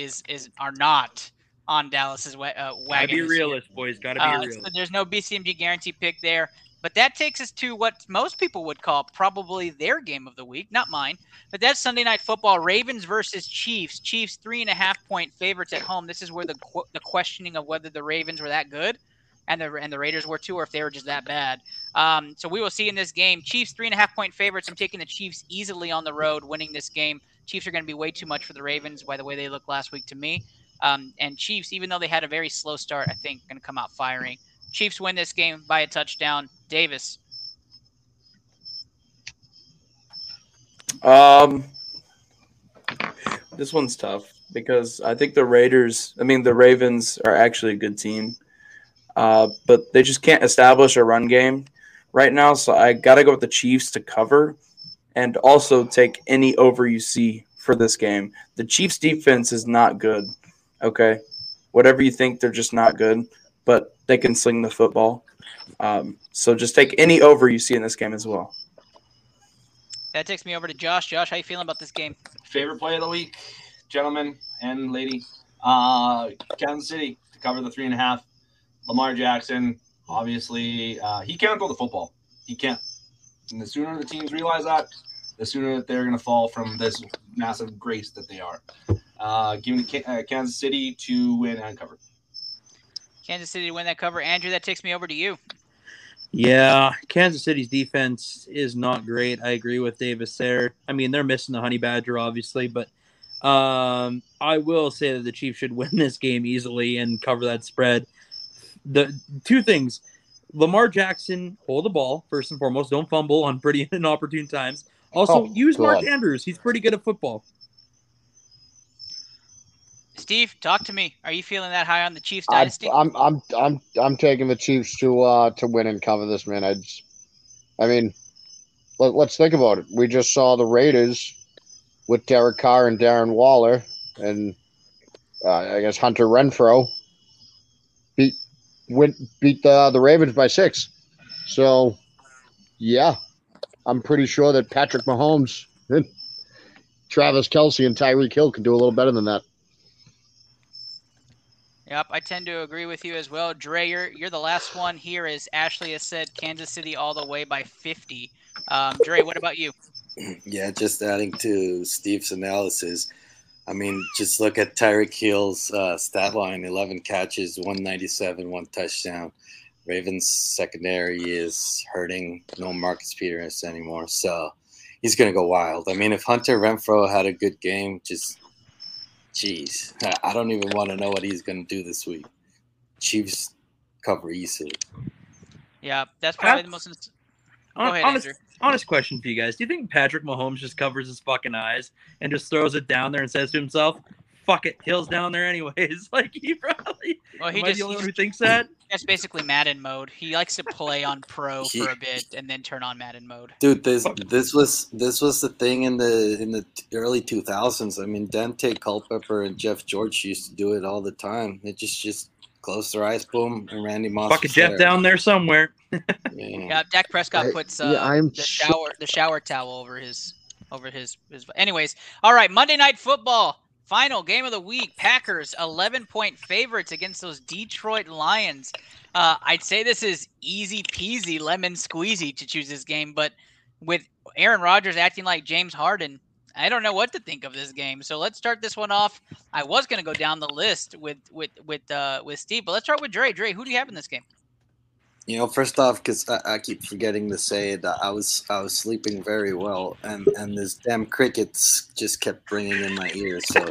are not on Dallas's wagon. Gotta be realist, boys. Gotta be realist. So there's no BCMG guarantee pick there. But that takes us to what most people would call probably their game of the week, not mine. But that's Sunday Night Football, Ravens versus Chiefs. Chiefs 3.5-point favorites at home. This is where the questioning of whether the Ravens were that good and the Raiders were too, or if they were just that bad. So we will see in this game. Chiefs 3.5-point favorites. I'm taking the Chiefs easily on the road, winning this game. Chiefs are going to be way too much for the Ravens by the way they looked last week to me. And Chiefs, even though they had a very slow start, I think going to come out firing. Chiefs win this game by a touchdown. Davis. This one's tough because I think the Ravens are actually a good team, but they just can't establish a run game right now. So I got to go with the Chiefs to cover and also take any over you see for this game. The Chiefs defense is not good. Okay, whatever you think, they're just not good, but they can sling the football. So just take any over you see in this game as well. That takes me over to Josh. Josh, how you feeling about this game? Favorite play of the week, gentlemen and lady. Kansas City to cover the 3.5. Lamar Jackson, obviously, he can't throw the football. He can't. And the sooner the teams realize that, the sooner that they're going to fall from this massive grace that they are. Giving Kansas City to win and cover. Kansas City to win that cover. Andrew, that takes me over to you. Yeah, Kansas City's defense is not great. I agree with Davis there. I mean, they're missing the Honey Badger, obviously, but I will say that the Chiefs should win this game easily and cover that spread. The two things, Lamar Jackson, hold the ball, first and foremost. Don't fumble on pretty inopportune times. Also, use Mark Andrews. He's pretty good at football. Steve, talk to me. Are you feeling that high on the Chiefs dynasty? I'm taking the Chiefs to win and cover this, man. Let's think about it. We just saw the Raiders with Derek Carr and Darren Waller and I guess Hunter Renfrow beat the Ravens by 6. So, yeah, I'm pretty sure that Patrick Mahomes, Travis Kelce, and Tyreek Hill can do a little better than that. Yep, I tend to agree with you as well. Dre, you're the last one here, as Ashley has said Kansas City all the way by 50. Dre, what about you? Yeah, just adding to Steve's analysis. I mean, just look at Tyreek Hill's stat line, 11 catches, 197, 1 touchdown. Ravens secondary is hurting. No Marcus Peters anymore, so he's going to go wild. I mean, if Hunter Renfrow had a good game, jeez, I don't even want to know what he's going to do this week. Chiefs cover easily. Yeah, that's probably the most honest question for you guys. Do you think Patrick Mahomes just covers his fucking eyes and just throws it down there and says to himself, fuck it, Hill's down there anyways. Like, he probably am I the only one who thinks that? That's basically Madden mode. He likes to play on Pro for a bit and then turn on Madden mode. Dude, this was the thing in the early 2000s. I mean, Dante Culpepper and Jeff George used to do it all the time. It just close their eyes, boom, and Randy Moss. Fucking Jeff down there somewhere. Yeah, Dak Prescott puts the shower towel over his. Anyways, all right, Monday Night Football. Final game of the week, Packers 11-point favorites against those Detroit Lions. I'd say this is easy peasy, lemon squeezy to choose this game, but with Aaron Rodgers acting like James Harden, I don't know what to think of this game. So let's start this one off. I was going to go down the list with Steve, but let's start with Dre. Dre, who do you have in this game? You know, first off, because I keep forgetting to say that I was sleeping very well, and this damn crickets just kept ringing in my ears. So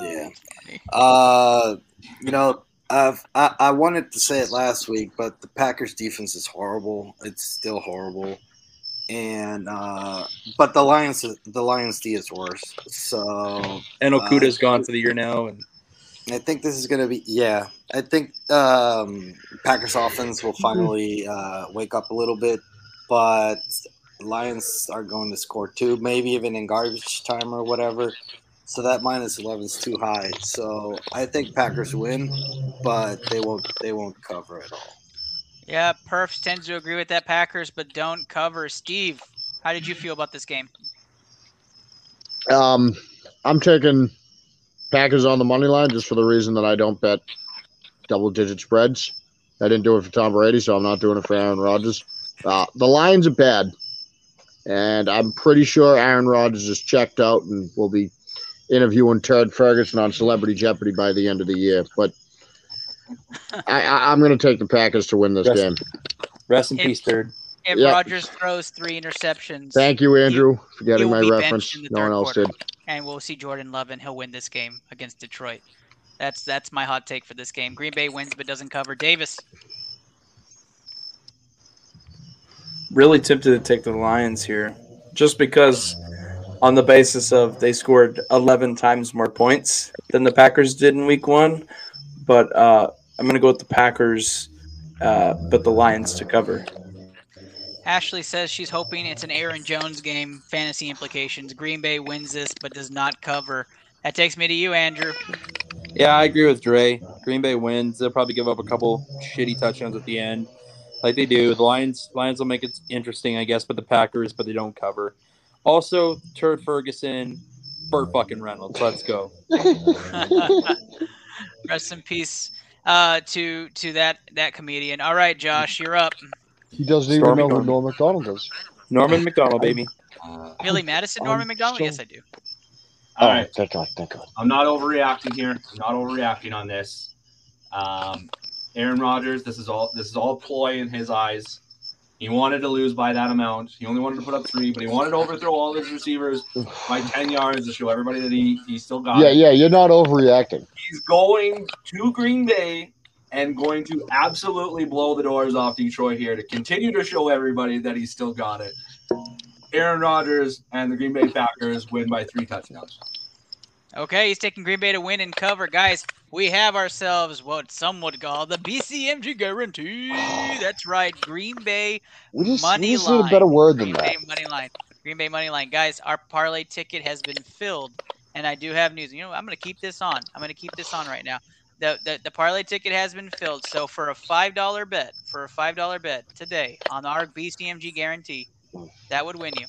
yeah, you know, I wanted to say it last week, but the Packers defense is horrible. It's still horrible, and but the Lions D is worse. So and Okuda's gone for the year now, and I think this is going to be – yeah. I think Packers offense will finally wake up a little bit, but Lions are going to score two, maybe even in garbage time or whatever. So that minus 11 is too high. So I think Packers win, but they won't cover at all. Yeah, Perfs tends to agree with that, Packers, but don't cover. Steve, how did you feel about this game? I'm taking – Packers on the money line just for the reason that I don't bet double-digit spreads. I didn't do it for Tom Brady, so I'm not doing it for Aaron Rodgers. The Lions are bad, and I'm pretty sure Aaron Rodgers is checked out and will be interviewing Ted Ferguson on Celebrity Jeopardy by the end of the year. But I'm going to take the Packers to win this game. Rest in peace, Ted. If Rodgers throws three interceptions. Thank you, Andrew, for getting my reference. No one else did. And we'll see Jordan Love, and he'll win this game against Detroit. That's my hot take for this game. Green Bay wins but doesn't cover. Davis. Really tempted to take the Lions here just because on the basis of they scored 11 times more points than the Packers did in week one. But I'm going to go with the Packers, but the Lions to cover. Ashley says she's hoping it's an Aaron Jones game. Fantasy implications. Green Bay wins this but does not cover. That takes me to you, Andrew. Yeah, I agree with Dre. Green Bay wins. They'll probably give up a couple shitty touchdowns at the end, like they do. The Lions will make it interesting, I guess, but the Packers, but they don't cover. Also, Turd Ferguson, Burt fucking Reynolds. Let's go. Rest in peace to that comedian. All right, Josh, you're up. He doesn't even know who Norm MacDonald is. Norman MacDonald, baby. Billy Madison, Norman MacDonald? Yes, I do. All right. Thank God. I'm not overreacting here. I'm not overreacting on this. Aaron Rodgers, this is all ploy in his eyes. He wanted to lose by that amount. He only wanted to put up three, but he wanted to overthrow all his receivers by 10 yards to show everybody that he still got it. Yeah, you're not overreacting. He's going to Green Bay and going to absolutely blow the doors off Detroit here to continue to show everybody that he's still got it. Aaron Rodgers and the Green Bay Packers win by 3 touchdowns. Okay, he's taking Green Bay to win and cover. Guys, we have ourselves what some would call the BCMG guarantee. That's right, Green Bay money line. We need a better word than that. Green Bay money line. Guys, our parlay ticket has been filled, and I do have news. You know, I'm going to keep this on. I'm going to keep this on right now. The parlay ticket has been filled, so for a $5 bet, today on our BCMG guarantee, that would win you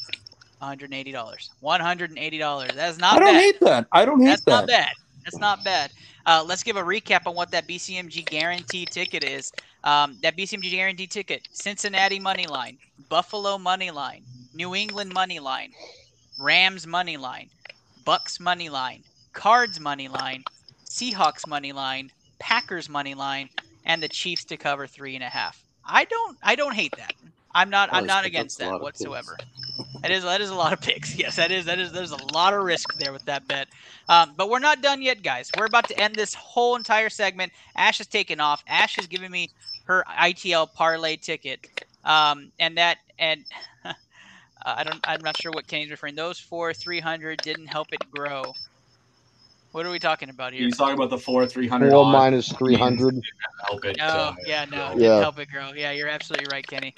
$180. $180. That's not bad. I don't hate that. That's not bad. That's not bad. Let's give a recap on what that BCMG guarantee ticket is. That BCMG guarantee ticket, Cincinnati money line, Buffalo money line, New England money line, Rams money line, Bucks money line, Cards money line, Seahawks money line, Packers money line, and the Chiefs to cover 3.5. I don't hate that. I'm not against that whatsoever. That is a lot of picks. Yes, that is. There's a lot of risk there with that bet. But we're not done yet, guys. We're about to end this whole entire segment. Ash has taken off. Ash has given me her ITL parlay ticket, and I'm not sure what Kenny's referring. Those four 300 didn't help it grow. What are we talking about here? He's talking about the 4 300. 4 minus 300. Didn't help it grow. Yeah, you're absolutely right, Kenny.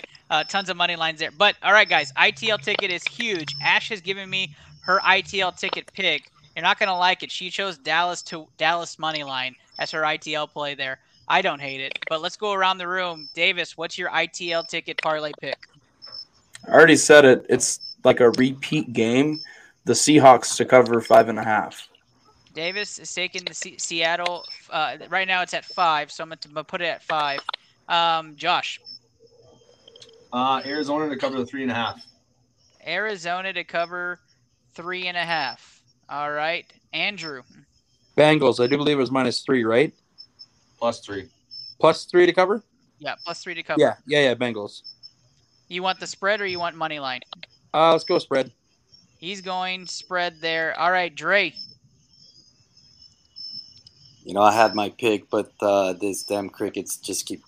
Tons of money lines there. But all right, guys, ITL ticket is huge. Ash has given me her ITL ticket pick. You're not gonna like it. She chose Dallas money line as her ITL play there. I don't hate it, but let's go around the room. Davis, what's your ITL ticket parlay pick? I already said it. It's like a repeat game. The Seahawks to cover 5.5. Davis is taking the Seattle. Right now it's at 5, so I'm going to put it at 5. Josh? Arizona to cover the 3.5. Arizona to cover 3.5. All right. Andrew? Bengals. I do believe it was -3, right? +3. +3 to cover? Yeah, +3 to cover. Yeah, Bengals. You want the spread or you want money line? Let's go spread. He's going spread there. All right, Dre. You know, I had my pick, but these damn crickets just keep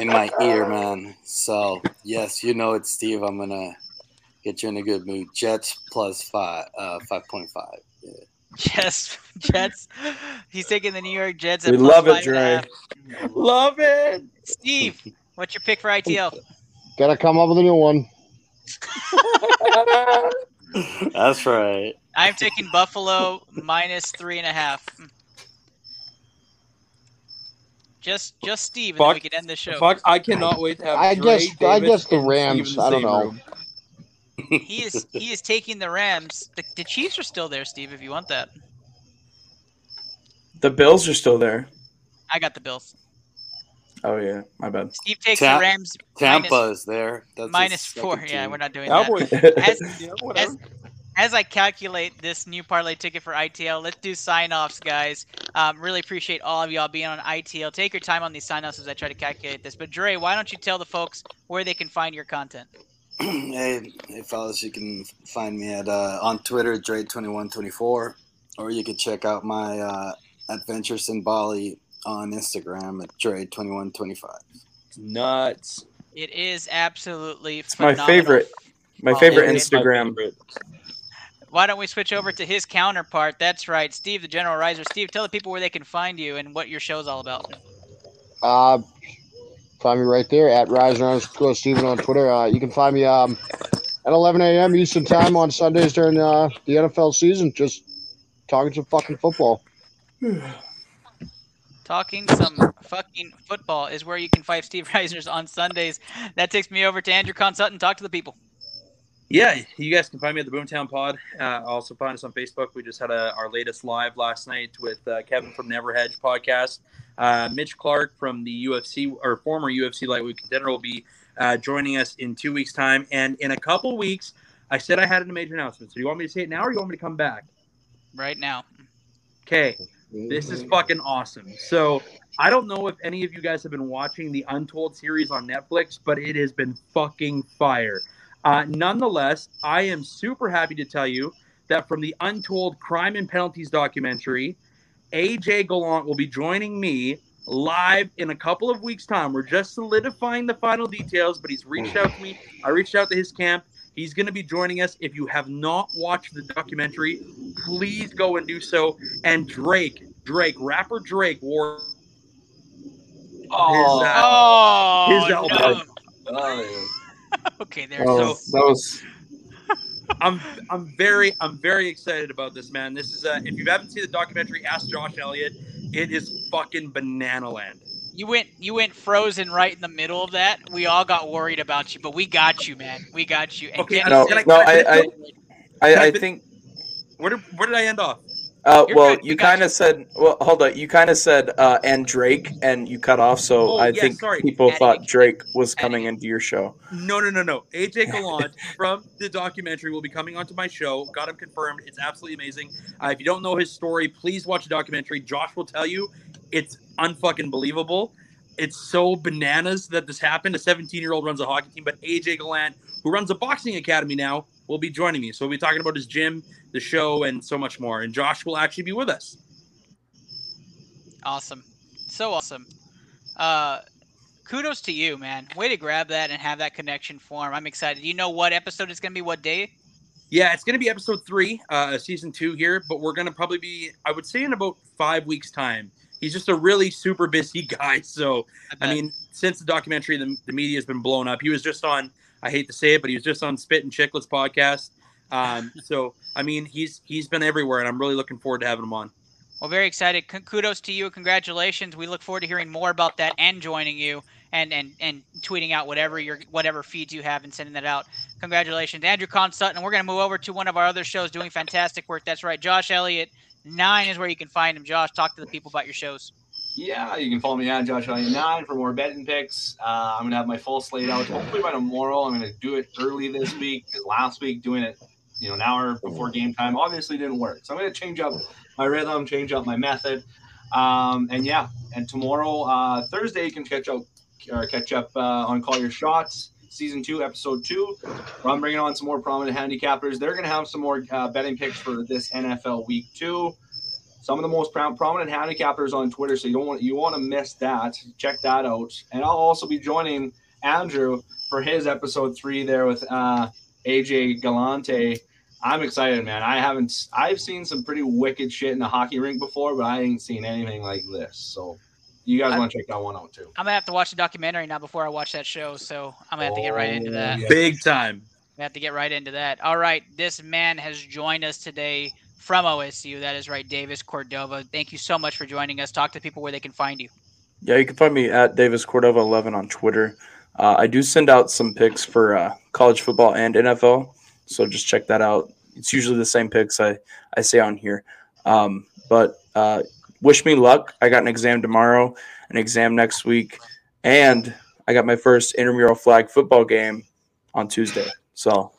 in my ear, man. So, yes, you know it, Steve. I'm going to get you in a good mood. Jets +5.5. Yeah. Jets. He's taking the New York Jets. We love it, Dre. Love it. Steve, what's your pick for ITL? Got to come up with a new one. That's right. I'm taking Buffalo -3.5. Just Steve, and we can end the show. I cannot wait to have. I guess the Rams. I don't know. He is taking the Rams. The Chiefs are still there, Steve. If you want that. The Bills are still there. I got the Bills. Oh yeah, my bad. Steve takes the Rams. Tampa's there. That's -4. Team. Yeah, we're not doing that. As I calculate this new parlay ticket for ITL, let's do sign-offs, guys. Really appreciate all of y'all being on ITL. Take your time on these sign-offs as I try to calculate this. But Dre, why don't you tell the folks where they can find your content? Hey, fellas, you can find me at on Twitter, Dre2124, or you can check out my adventures in Bali on Instagram at Dre2125. Nuts! It is absolutely phenomenal. My favorite Instagram. Why don't we switch over to his counterpart? That's right, Steve, the General Riser. Steve, tell the people where they can find you and what your show's all about. Find me right there at Riser_Steven on Twitter. You can find me at 11 a.m. Eastern time on Sundays during the NFL season. Just talking some fucking football. Talking some fucking football is where you can find Steve Reisner's on Sundays. That takes me over to Andrew Con Sutton. Talk to the people. Yeah, you guys can find me at the Boomtown Pod. Also find us on Facebook. We just had our latest live last night with Kevin from Never Hedge podcast. Mitch Clark from the UFC or former UFC lightweight contender will be joining us in 2 weeks' time. And in a couple weeks, I said I had a major announcement. So do you want me to say it now or you want me to come back? Right now. Okay. This is fucking awesome. So I don't know if any of you guys have been watching the Untold series on Netflix, but it has been fucking fire. Nonetheless, I am super happy to tell you that from the Untold Crime and Penalties documentary, AJ Gallant will be joining me live in a couple of weeks' time. We're just solidifying the final details, but he's reached out to me. I reached out to his camp. He's going to be joining us. If you have not watched the documentary, please go and do so. And Drake, rapper Drake, wore his album. No. Okay, there. I'm very excited about this, man. This is if you haven't seen the documentary, ask Josh Elliott. It is fucking banana land. You went frozen right in the middle of that. We all got worried about you, but we got you, man. We got you. And okay, I think. Where did I end off? You kind of said and Drake, and you cut off, so people thought Drake was coming into your show. No. AJ Gallant from the documentary will be coming onto my show. Got him confirmed. It's absolutely amazing. If you don't know his story, please watch the documentary. Josh will tell you it's unfucking believable. It's so bananas that this happened. A 17-year-old runs a hockey team, but AJ Gallant, who runs a boxing academy now, will be joining me. So we'll be talking about his gym, the show, and so much more. And Josh will actually be with us. Awesome. So awesome. kudos to you, man. Way to grab that and have that connection form. I'm excited. You know what episode it's going to be, what day? Yeah, it's going to be episode 3, season 2 here, but we're going to probably be, I would say, in about 5 weeks' time. He's just a really super busy guy. So, I mean, since the documentary, the media has been blown up. He was just on, I hate to say it, but he was just on Spit and Chicklets podcast. So, I mean, he's been everywhere, and I'm really looking forward to having him on. Well, very excited. Kudos to you. Congratulations. We look forward to hearing more about that and joining you and tweeting out whatever feeds you have and sending that out. Congratulations, Andrew Con Sutton. And we're going to move over to one of our other shows doing fantastic work. That's right. Josh Elliott. 9 is where you can find him. Josh, talk to the people about your shows. Yeah, you can follow me on Josh Elliott 9 for more betting picks. I'm going to have my full slate out hopefully by tomorrow. I'm going to do it early this week because last week doing it, an hour before game time obviously didn't work. So I'm going to change up my rhythm, change up my method. And tomorrow, Thursday, you can catch up on Call Your Shots. Season 2, episode 2. I'm bringing on some more prominent handicappers. They're going to have some more betting picks for this NFL week 2. Some of the most prominent handicappers on Twitter, so you want to miss that. Check that out. And I'll also be joining Andrew for his episode 3 there with AJ Galante. I'm excited, man. I've seen some pretty wicked shit in the hockey rink before, but I ain't seen anything like this. So. You guys want to check that one out, too. I'm going to have to watch the documentary now before I watch that show, so I'm going to have to get right into that. Yeah. Big time. I'm going to have to get right into that. All right, this man has joined us today from OSU. That is right, Davis Cordova. Thank you so much for joining us. Talk to people where they can find you. Yeah, you can find me at Davis Cordova 11 on Twitter. I do send out some picks for college football and NFL, so just check that out. It's usually the same picks I say on here. Wish me luck. I got an exam tomorrow, an exam next week, and I got my first intramural flag football game on Tuesday. So,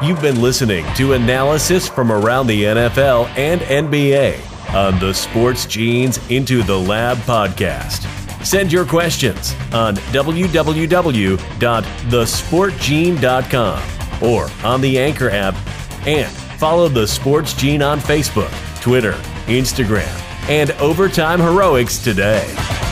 you've been listening to analysis from around the NFL and NBA on the Sports Genes Into the Lab podcast. Send your questions on www.thesportgene.com or on the Anchor app, and follow the Sports Gene on Facebook, Twitter, Instagram, and Overtime Heroics today.